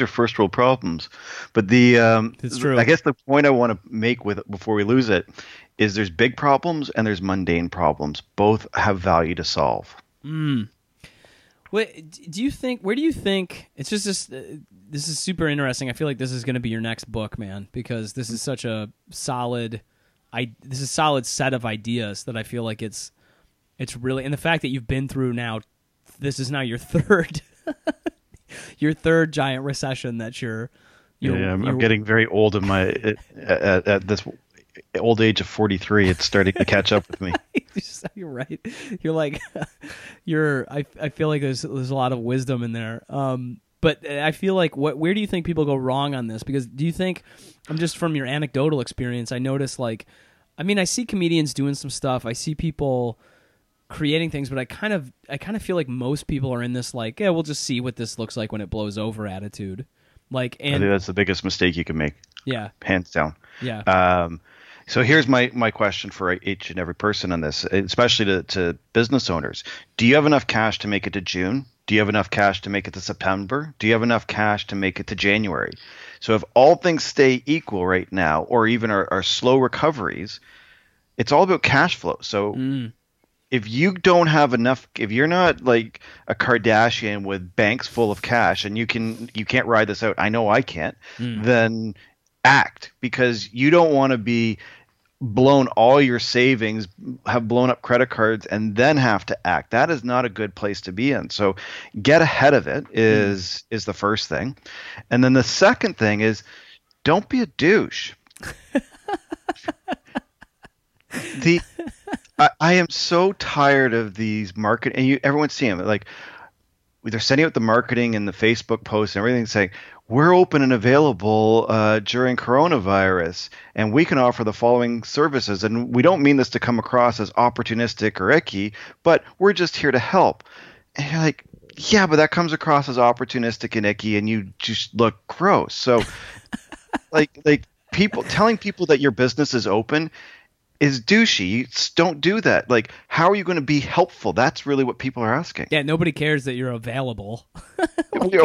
are first world problems. But it's true. I guess the point I want to make with it before we lose it is there's big problems and there's mundane problems. Both have value to solve. Where do you think it's just this? This is super interesting. I feel like this is going to be your next book, man, because this is such a solid set of ideas that I feel like it's really, and the fact that you've been through now, this is now your third, giant recession that you're yeah, I'm getting very old in my at this old age of 43. It's starting to catch up with me. You're right. You're like, I feel like there's a lot of wisdom in there. But I feel like where do you think people go wrong on this? Because do you think, I'm just from your anecdotal experience, I notice like, I mean, I see comedians doing some stuff. I see people creating things, but I kind of feel like most people are in this like, yeah, we'll just see what this looks like when it blows over attitude. Like, and I think that's the biggest mistake you can make. Yeah. Hands down. Yeah. So here's my question for each and every person on this, especially to business owners. Do you have enough cash to make it to June? Do you have enough cash to make it to September? Do you have enough cash to make it to January? So if all things stay equal right now, or even our slow recoveries, it's all about cash flow. So if you don't have enough, if you're not like a Kardashian with banks full of cash and you can't ride this out, I know I can't, then act, because you don't want to be blown all your savings, have blown up credit cards, and then have to act. That is not a good place to be in. So get ahead of it is the first thing. And then the second thing is, don't be a douche. I am so tired of these marketing, and everyone's seeing it, like they're sending out the marketing and the Facebook posts and everything saying, we're open and available during coronavirus, and we can offer the following services. And we don't mean this to come across as opportunistic or icky, but we're just here to help. And you're like, yeah, but that comes across as opportunistic and icky, and you just look gross. So like people telling people that your business is open is douchey. You don't do that. Like, how are you going to be helpful? That's really what people are asking. Yeah, nobody cares that you're available.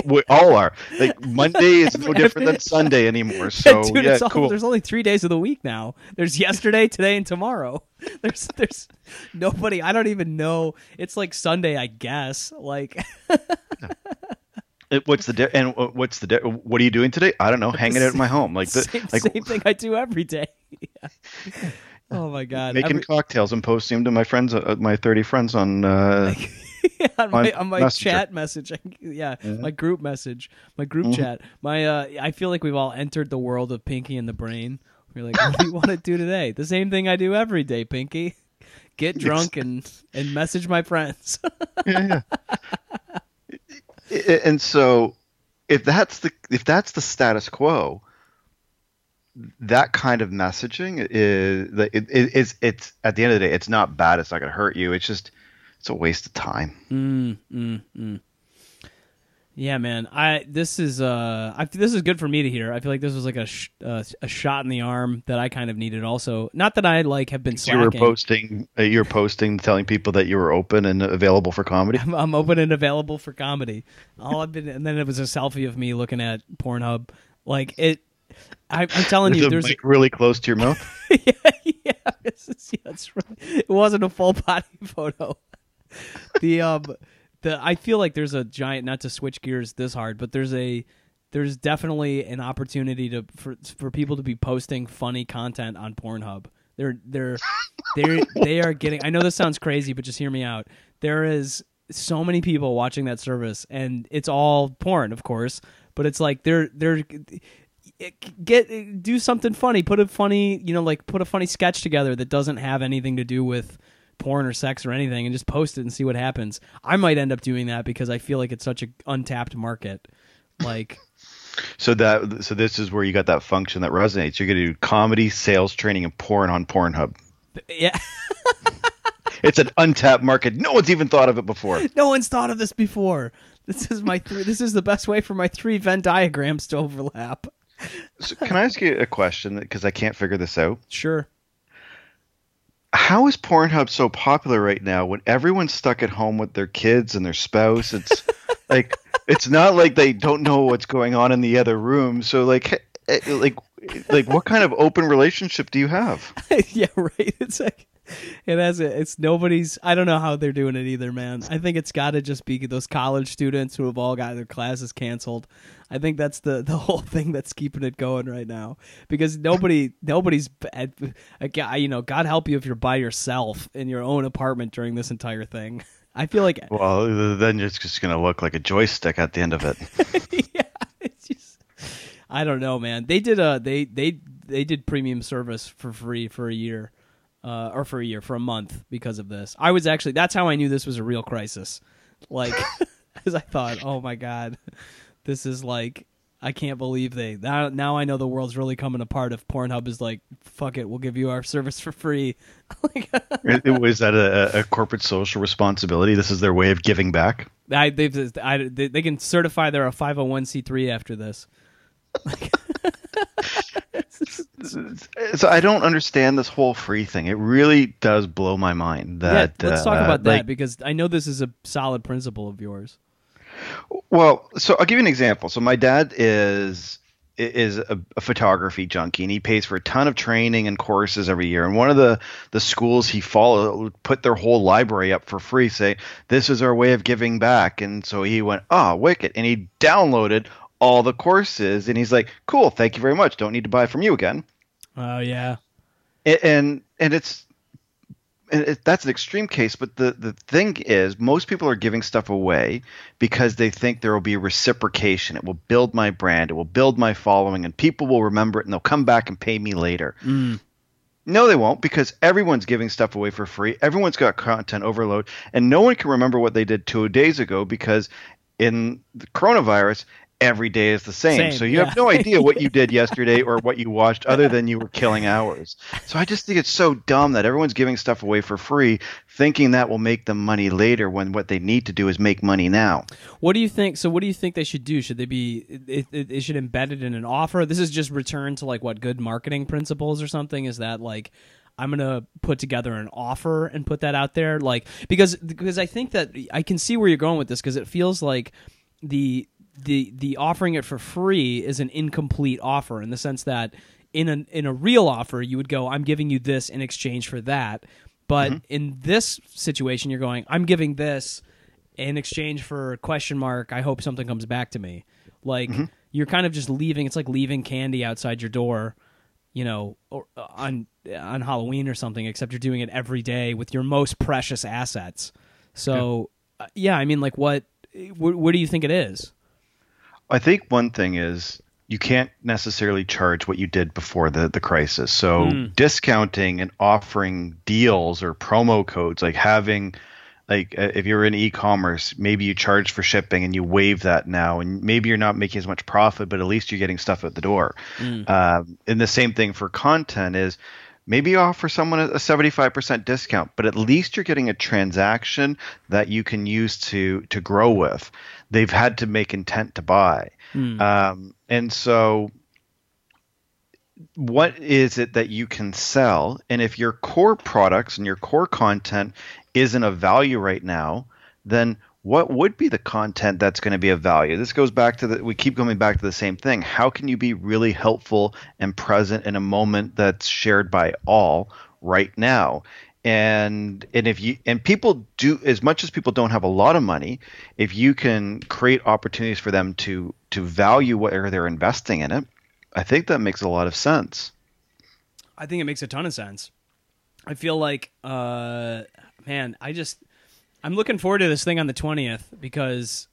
we all are. Like, Monday is no different than Sunday anymore. So dude, yeah, cool. There's only 3 days of the week now. There's yesterday, today, and tomorrow. There's nobody. I don't even know. It's like Sunday, I guess. Like. What are you doing today? I don't know. Hanging out at my home. Like the same thing I do every day. Yeah. Oh my God! Making cocktails and posting them to my friends, my 30 friends on my Messenger. Chat message, my group message, my group chat. I feel like we've all entered the world of Pinky and the Brain. We're like, what do you want to do today? The same thing I do every day, Pinky. Get drunk and message my friends. yeah. And so, if that's the status quo. That kind of messaging is at the end of the day, it's not bad. It's not going to hurt you. It's just, it's a waste of time. Yeah, man. This is good for me to hear. I feel like this was like a shot in the arm that I kind of needed also. Not that I like have been slacking. You're posting, telling people that you were open and available for comedy. I'm open and available for comedy. And then it was a selfie of me looking at Pornhub. Like it. I'm telling you, there's mic really close to your mouth. It wasn't a full body photo. I feel like there's a giant, not to switch gears this hard, but there's definitely an opportunity for people to be posting funny content on Pornhub. They are getting. I know this sounds crazy, but just hear me out. There is so many people watching that service, and it's all porn, of course. But it's like they're. Do something funny. Put a funny sketch together that doesn't have anything to do with porn or sex or anything, and just post it and see what happens. I might end up doing that because I feel like it's such an untapped market. Like, so this is where you got that function that resonates. You're gonna do comedy, sales training, and porn on Pornhub. Yeah. It's an untapped market. No one's even thought of it before. No one's thought of this before. This is my this is the best way for my three Venn diagrams to overlap. So can I ask you a question, because I can't figure this out? Sure. How is Pornhub so popular right now when everyone's stuck at home with their kids and their spouse? It's like, it's not like they don't know what's going on in the other room. So like what kind of open relationship do you have? Yeah, right. It's like, it's nobody's. I don't know how they're doing it either, man. I think it's got to just be those college students who have all got their classes canceled. I think that's the whole thing that's keeping it going right now, because nobody's God help you if you're by yourself in your own apartment during this entire thing. I feel like, well, then it's just gonna look like a joystick at the end of it. Yeah, it's just, I don't know, man. They did they did premium service for free for a year. Or for a year, for a month, because of this. I was actually, that's how I knew this was a real crisis. Like, as I thought, oh my God, this is like, I can't believe now I know the world's really coming apart if Pornhub is like, fuck it, we'll give you our service for free. Like, was that a corporate social responsibility? This is their way of giving back? They can certify they're a 501c3 after this. So I don't understand this whole free thing. It really does blow my mind. That let's talk about that, because I know this is a solid principle of yours. Well, so I'll give you an example. So my dad is a photography junkie, and he pays for a ton of training and courses every year. And one of the schools he followed put their whole library up for free, say, this is our way of giving back. And so he went, oh, wicked. And he downloaded all the courses. And he's like, cool, thank you very much. Don't need to buy from you again. Oh, yeah. And that's an extreme case, but the thing is, most people are giving stuff away because they think there will be reciprocation. It will build my brand, it will build my following, and people will remember it, and they'll come back and pay me later. Mm. No, they won't, because everyone's giving stuff away for free. Everyone's got content overload, and no one can remember what they did 2 days ago, because in the coronavirus, every day is the same. So you have no idea what you did yesterday or what you watched, other than you were killing hours. So I just think it's so dumb that everyone's giving stuff away for free, thinking that will make them money later, when what they need to do is make money now. What do you think? So what do you think they should do? Should they be it should embed it in an offer? This is just return to like what good marketing principles or something? Is that like, I'm going to put together an offer and put that out there? Like, because I think that I can see where you're going with this, because it feels like the offering it for free is an incomplete offer, in the sense that in a real offer you would go, I'm giving you this in exchange for that. But in this situation, you're going, I'm giving this in exchange for ? I hope something comes back to me. Like you're kind of just leaving. It's like leaving candy outside your door, you know, or on Halloween or something, except you're doing it every day with your most precious assets. So yeah, I mean, like what do you think it is? I think one thing is, you can't necessarily charge what you did before the crisis. So discounting and offering deals or promo codes, like having if you're in e-commerce, maybe you charge for shipping and you waive that now, and maybe you're not making as much profit, but at least you're getting stuff at the door. And the same thing for content is, maybe offer someone a 75% discount, but at least you're getting a transaction that you can use to grow with. They've had to make intent to buy. And so what is it that you can sell? And if your core products and your core content isn't of value right now, then what would be the content that's going to be of value? This goes back to we keep going back to the same thing. How can you be really helpful and present in a moment that's shared by all right now? And people do, as much as people don't have a lot of money, if you can create opportunities for them to value whatever they're investing in it, I think that makes a lot of sense. I think it makes a ton of sense. I feel like, man, I'm looking forward to this thing on the 20th, because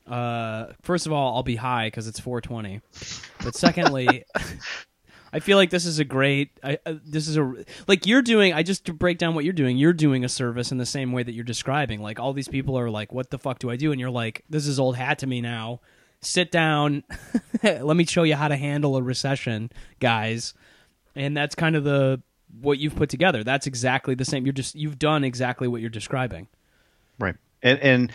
first of all, I'll be high because it's 420. But secondly, I feel like this is a great. You're doing. I just to break down what you're doing. You're doing a service in the same way that you're describing. Like, all these people are like, "What the fuck do I do?" And you're like, "This is old hat to me now. Sit down. Let me show you how to handle a recession, guys." And that's kind of what you've put together. That's exactly the same. You've done exactly what you're describing. Right. And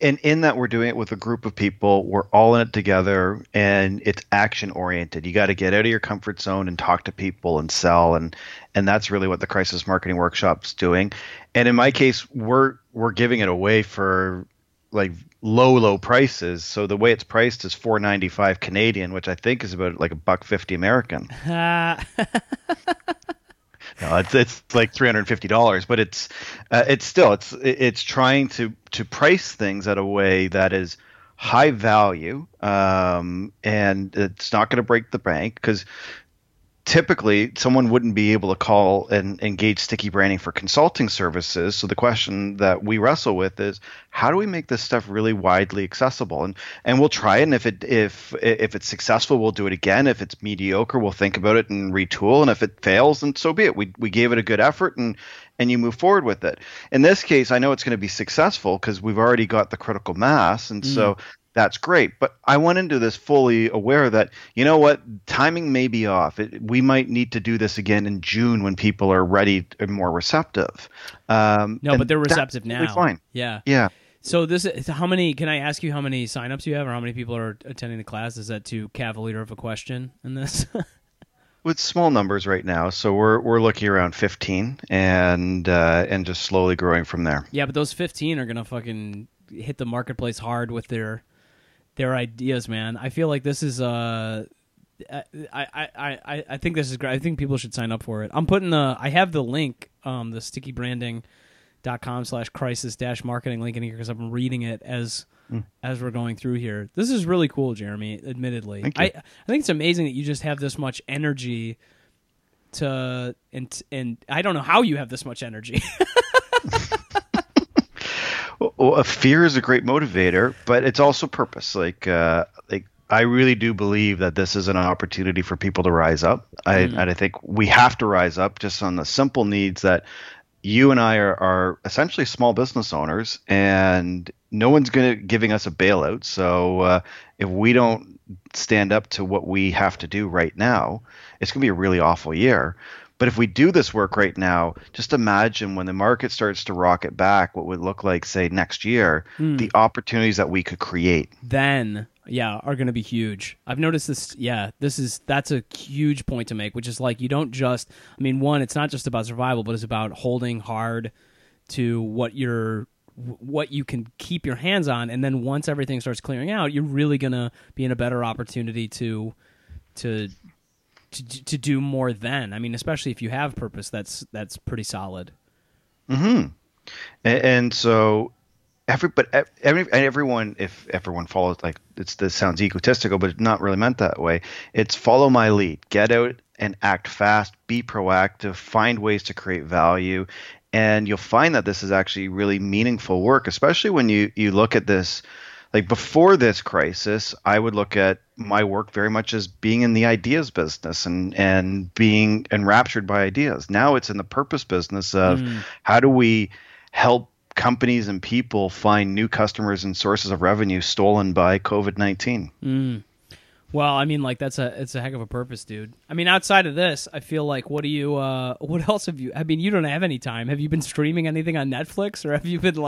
in that, we're doing it with a group of people. We're all in it together, and it's action oriented. You got to get out of your comfort zone and talk to people and sell. And that's really what the Crisis Marketing Workshop's doing. And in my case, we're giving it away for like low prices. So the way it's priced is $4.95 Canadian, which I think is about like $1.50 American. No, it's like $350, but it's trying to price things at a way that is high value, and it's not going to break the bank, because typically someone wouldn't be able to call and engage Sticky Branding for consulting services. So the question that we wrestle with is, how do we make this stuff really widely accessible? And we'll try it, and if it's successful, we'll do it again. If it's mediocre, we'll think about it and retool. And if it fails, then so be it. We gave it a good effort, and you move forward with it. In this case, I know it's going to be successful because we've already got the critical mass, and so that's great. But I went into this fully aware that, you know what, timing may be off. We might need to do this again in June when people are ready and more receptive. No, but they're receptive now. Fine. Yeah. Yeah. So this is how many, can I ask you how many signups you have or how many people are attending the class? Is that too cavalier of a question in this? With small numbers right now, so we're looking around 15 and just slowly growing from there. Yeah, but those 15 are gonna fucking hit the marketplace hard with their ideas, man. I feel like this is I think this is great. I think people should sign up for it. I'm putting I have the link, the stickybranding.com/crisis-marketing link in here because I'm reading it as we're going through here. This is really cool, Jeremy, admittedly. Thank you. I think it's amazing that you just have this much energy to and I don't know how you have this much energy. Well, fear is a great motivator, but it's also purpose. Like I really do believe that this is an opportunity for people to rise up. And I think we have to rise up just on the simple needs that you and I are essentially small business owners, and no one's giving us a bailout. So if we don't stand up to what we have to do right now, it's going to be a really awful year. But if we do this work right now, just imagine when the market starts to rocket back, what would look like, say, next year, the opportunities that we could create. Then, yeah, are going to be huge. I've noticed this. Yeah, that's a huge point to make, which is like you don't just, I mean, one, it's not just about survival, but it's about holding hard to what you can keep your hands on. And then once everything starts clearing out, you're really going to be in a better opportunity to do more then. I mean, especially if you have purpose, that's pretty solid. Mm-hmm. And so... everyone, if everyone follows, like this sounds egotistical, but it's not really meant that way. It's follow my lead, get out and act fast, be proactive, find ways to create value. And you'll find that this is actually really meaningful work, especially when you look at this. Like before this crisis, I would look at my work very much as being in the ideas business and being enraptured by ideas. Now it's in the purpose business of how do we help companies and people find new customers and sources of revenue stolen by COVID-19. Well, I mean, like it's a heck of a purpose, dude. I mean, outside of this, I feel like, what do you, what else have you, I mean, you don't have any time. Have you been streaming anything on Netflix, or have you been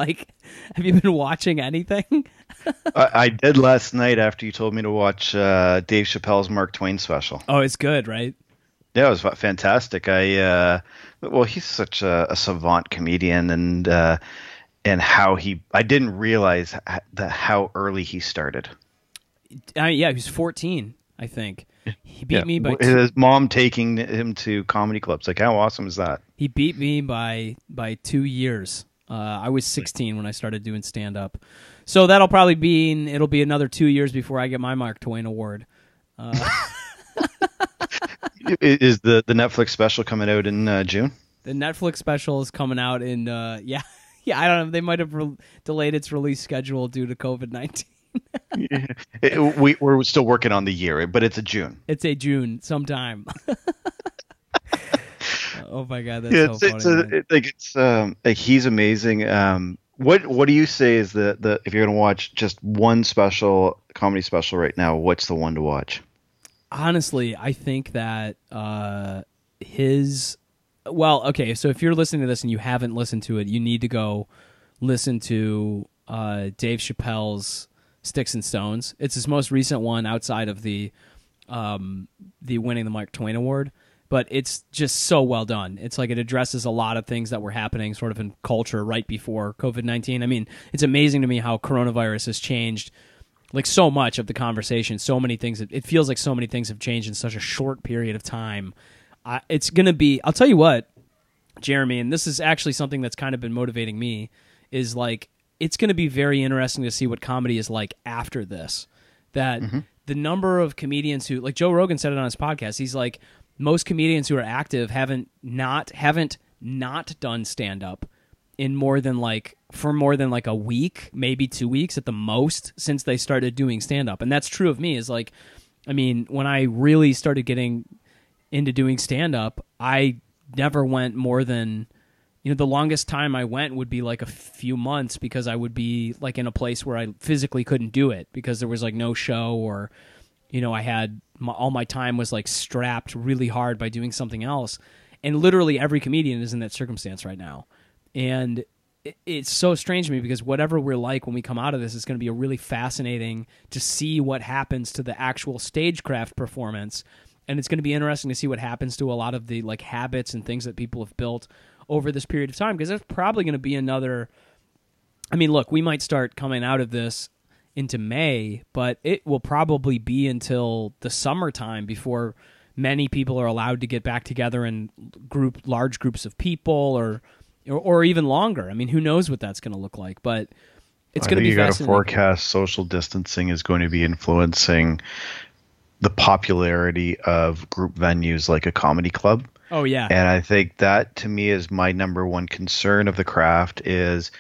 watching anything? I did last night after you told me to watch Dave Chappelle's Mark Twain special. Oh, it's good, right? Yeah, it was fantastic. Well, he's such a savant comedian, and how I didn't realize how early he started. Yeah, he was 14, I think. He beat me by his mom taking him to comedy clubs. Like, how awesome is that? He beat me by 2 years. I was 16 when I started doing stand up, so that'll probably it'll be another 2 years before I get my Mark Twain award. Is the Netflix special coming out in June? The Netflix special is coming out in I don't know. They might have delayed its release schedule due to COVID-19. Yeah. We're still working on the year, but it's a June. It's a June sometime. Oh my God, that's so funny. Like he's amazing. What do you say is the if you're gonna watch just one comedy special right now, what's the one to watch? Honestly, I think that well, okay, so if you're listening to this and you haven't listened to it, you need to go listen to Dave Chappelle's Sticks and Stones. It's his most recent one outside of the winning the Mark Twain Award, but it's just so well done. It's like it addresses a lot of things that were happening sort of in culture right before COVID-19. I mean, it's amazing to me how coronavirus has changed like so much of the conversation, so many things. It feels like so many things have changed in such a short period of time. It's going to be, I'll tell you what, Jeremy, and this is actually something that's kind of been motivating me, is like, it's going to be very interesting to see what comedy is like after this. That the number of comedians who, like Joe Rogan said it on his podcast, he's like, most comedians who are active haven't not done stand-up in more than like a week, maybe 2 weeks at the most, since they started doing stand-up. And that's true of me, is like, I mean, when I really started getting into doing stand-up, I never went more than, you know, the longest time I went would be like a few months, because I would be like in a place where I physically couldn't do it because there was like no show, or, you know, I had all my time was like strapped really hard by doing something else. And literally every comedian is in that circumstance right now. And it's so strange to me, because whatever we're like when we come out of this is going to be a really fascinating to see what happens to the actual stagecraft performance. And it's going to be interesting to see what happens to a lot of the like habits and things that people have built over this period of time, because there's probably going to be another, I mean, look, we might start coming out of this into May, but it will probably be until the summertime before many people are allowed to get back together in large groups of people, or even longer. I mean, who knows what that's going to look like, but it's going to be fascinating. I think you got to forecast social distancing is going to be influencing the popularity of group venues like a comedy club. Oh, yeah. And I think that, to me, is my number one concern of the craft is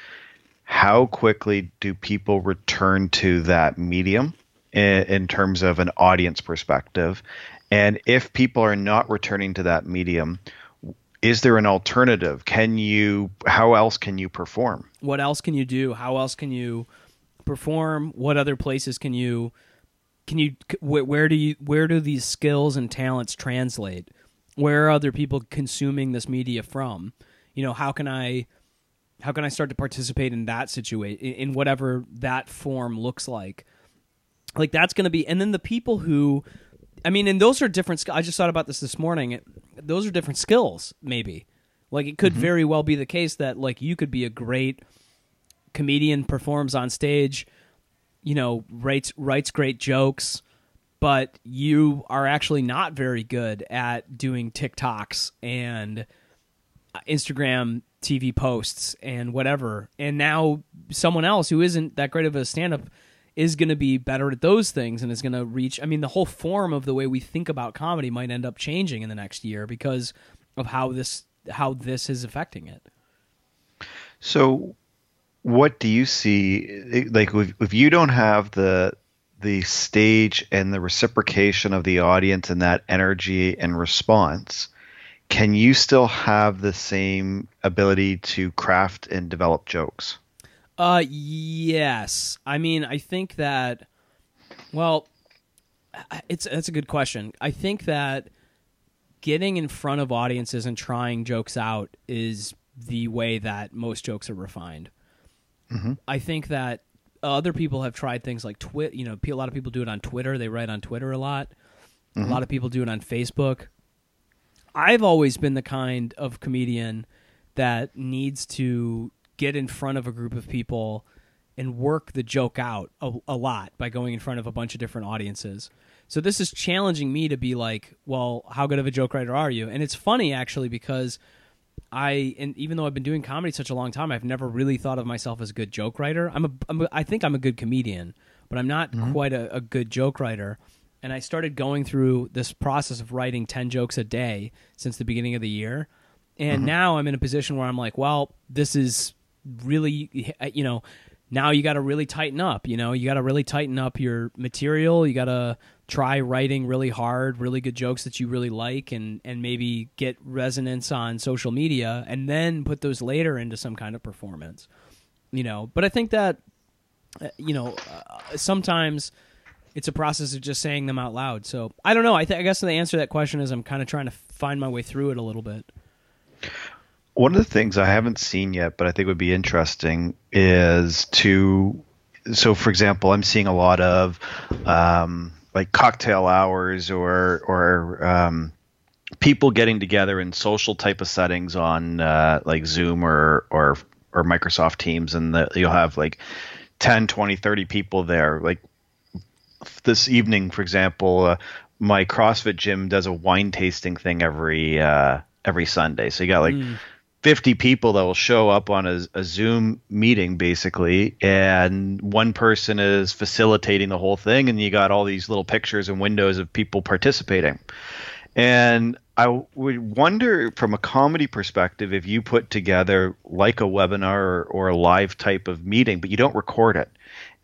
how quickly do people return to that medium in terms of an audience perspective? And if people are not returning to that medium, is there an alternative? How else can you perform? What else can you do? How else can you perform? What other places where do these skills and talents translate? Where are other people consuming this media from? You know, how can I start to participate in that situation, in whatever that form looks like? Like, that's going to be, and then the people who, I mean, and those are different. I just thought about this morning. Those are different skills, maybe. Like, it could very well be the case that, like, you could be a great comedian, performs on stage, you know, writes great jokes, but you are actually not very good at doing TikToks and Instagram TV posts and whatever. And now someone else who isn't that great of a stand-up is going to be better at those things and is going to reach, I mean, the whole form of the way we think about comedy might end up changing in the next year because of how this is affecting it. So what do you see, like, if you don't have the stage and the reciprocation of the audience and that energy and response, can you still have the same ability to craft and develop jokes? Yes. I mean, I think that, well, that's a good question. I think that getting in front of audiences and trying jokes out is the way that most jokes are refined. Mm-hmm. I think that other people have tried things like Twitter. You know, a lot of people do it on Twitter. They write on Twitter a lot. Mm-hmm. A lot of people do it on Facebook. I've always been the kind of comedian that needs to get in front of a group of people and work the joke out a lot by going in front of a bunch of different audiences. So this is challenging me to be like, well, how good of a joke writer are you? And it's funny, actually, because and even though I've been doing comedy such a long time, I've never really thought of myself as a good joke writer. I think I'm a good comedian, but I'm not quite a good joke writer. And I started going through this process of writing 10 jokes a day since the beginning of the year. And now I'm in a position where I'm like, well, this is really, you know, now you got to really tighten up, you know, you got to really tighten up your material. You got to try writing really hard, really good jokes that you really like, and maybe get resonance on social media, and then put those later into some kind of performance, you know. But I think that, you know, sometimes it's a process of just saying them out loud. So I don't know. I guess the answer to that question is I'm kind of trying to find my way through it a little bit. One of the things I haven't seen yet, but I think would be interesting is so for example, I'm seeing a lot of like cocktail hours or people getting together in social type of settings on like Zoom or Microsoft Teams, and you'll have like 10, 20, 30 people there. Like this evening, for example, my CrossFit gym does a wine tasting thing every Sunday. So you got like 50 people that will show up on a Zoom meeting, basically, and one person is facilitating the whole thing, and you got all these little pictures and windows of people participating. And I would wonder, from a comedy perspective, if you put together like a webinar or a live type of meeting, but you don't record it,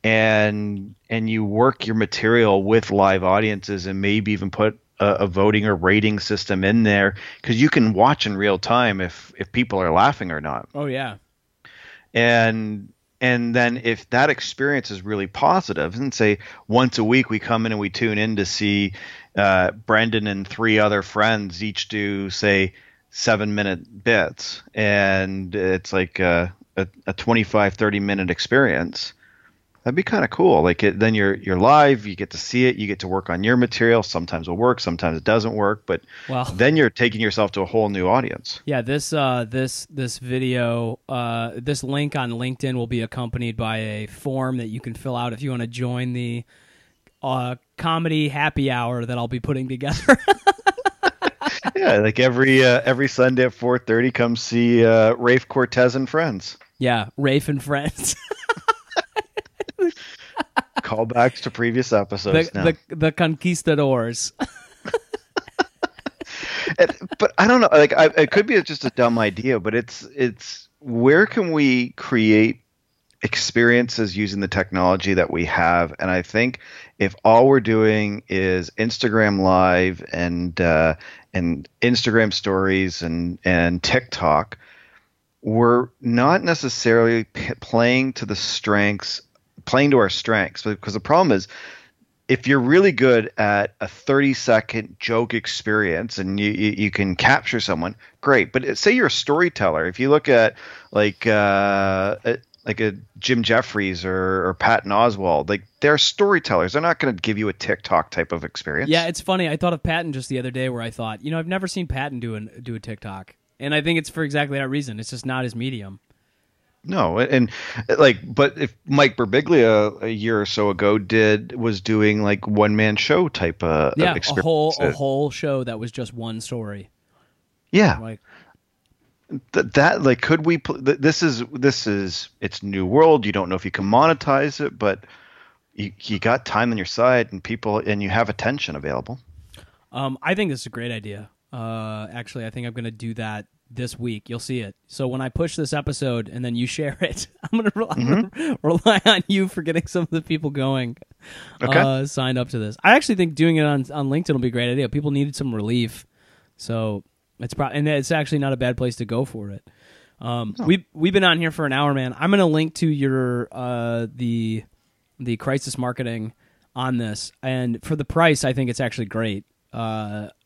and you work your material with live audiences, and maybe even put a voting or rating system in there, because you can watch in real time if people are laughing or not. Oh yeah. And then if that experience is really positive, and say once a week we come in and we tune in to see Brendan and three other friends each do, say, 7-minute bits, and it's like a 25-30 minute experience, that'd be kind of cool. Like it, then you're live, you get to see it, you get to work on your material. Sometimes it'll work, sometimes it doesn't work, but then you're taking yourself to a whole new audience. Yeah, this video, this link on LinkedIn will be accompanied by a form that you can fill out if you want to join the comedy happy hour that I'll be putting together. Yeah, like every Sunday at 4:30, come see Rafe Cortez and Friends. Yeah, Rafe and Friends. Callbacks to previous episodes. The conquistadors. But I don't know. Like, it could be just a dumb idea, but it's where can we create experiences using the technology that we have? And I think if all we're doing is Instagram Live and Instagram Stories and TikTok, we're not necessarily playing to our strengths, because the problem is if you're really good at a 30-second joke experience and you can capture someone, great. But say you're a storyteller. If you look at like a Jim Jeffries or Patton Oswalt, like they're storytellers. They're not going to give you a TikTok type of experience. Yeah, it's funny. I thought of Patton just the other day where I thought, I've never seen Patton do a TikTok, and I think it's for exactly that reason. It's just not his medium. No, but if Mike Birbiglia a year or so ago was doing like one man show type of experience, a whole show that was just one story. Yeah, like that. Like, could we? This is it's new world. You don't know if you can monetize it, but you got time on your side and people, and you have attention available. I think this is a great idea. Actually, I think I'm going to do that this week. You'll see it. So when I push this episode and then you share it, I'm going to rely on you for getting some of the people going. Okay. Signed up to this. I actually think doing it on LinkedIn will be a great idea. People needed some relief, so it's probably, and it's actually not a bad place to go for it. We've been on here for an hour, man. I'm going to link to your the crisis marketing on this, and for the price, I think it's actually great. I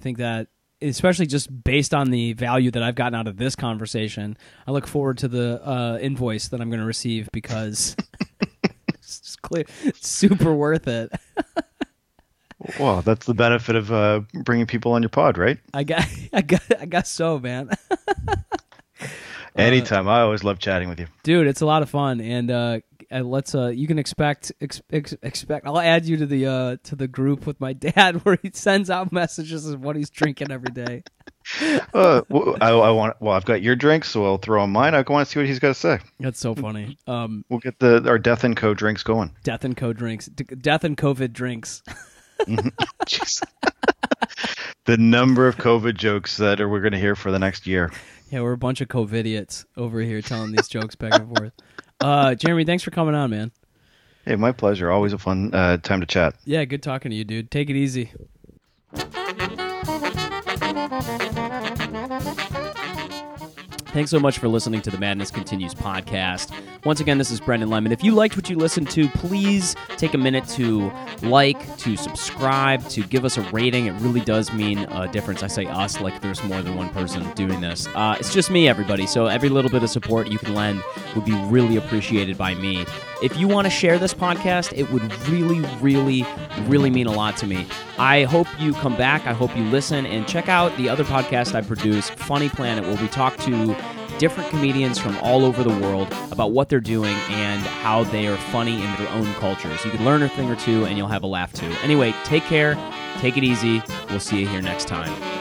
think that, especially just based on the value that I've gotten out of this conversation, I look forward to the invoice that I'm going to receive, because it's just clear, it's super worth it. Well, that's the benefit of bringing people on your pod, right? I guess so, man. Anytime. I always love chatting with you, dude. It's a lot of fun, and let's. You can expect. I'll add you to the group with my dad, where he sends out messages of what he's drinking every day. I've got your drinks, so I'll throw on mine. I want to see what he's got to say. That's so funny. We'll get our Death and Co drinks going. Death and Co drinks. Death and COVID drinks. The number of COVID jokes that we're going to hear for the next year. Yeah, we're a bunch of COVID idiots over here telling these jokes back and forth. Jeremy, thanks for coming on, man. Hey, my pleasure. Always a fun time to chat. Yeah, good talking to you, dude. Take it easy. Thanks so much for listening to the Madness Continues podcast. Once again, this is Brendan Lemon. If you liked what you listened to, please take a minute to like, to subscribe, to give us a rating. It really does mean a difference. I say us like there's more than one person doing this. It's just me, everybody. So every little bit of support you can lend would be really appreciated by me. If you want to share this podcast, it would really, really, really mean a lot to me. I hope you come back. I hope you listen and check out the other podcast I produce, Funny Planet, where we talk to different comedians from all over the world about what they're doing and how they are funny in their own cultures. You can learn a thing or two, and you'll have a laugh too. Anyway, take care. Take it easy. We'll see you here next time.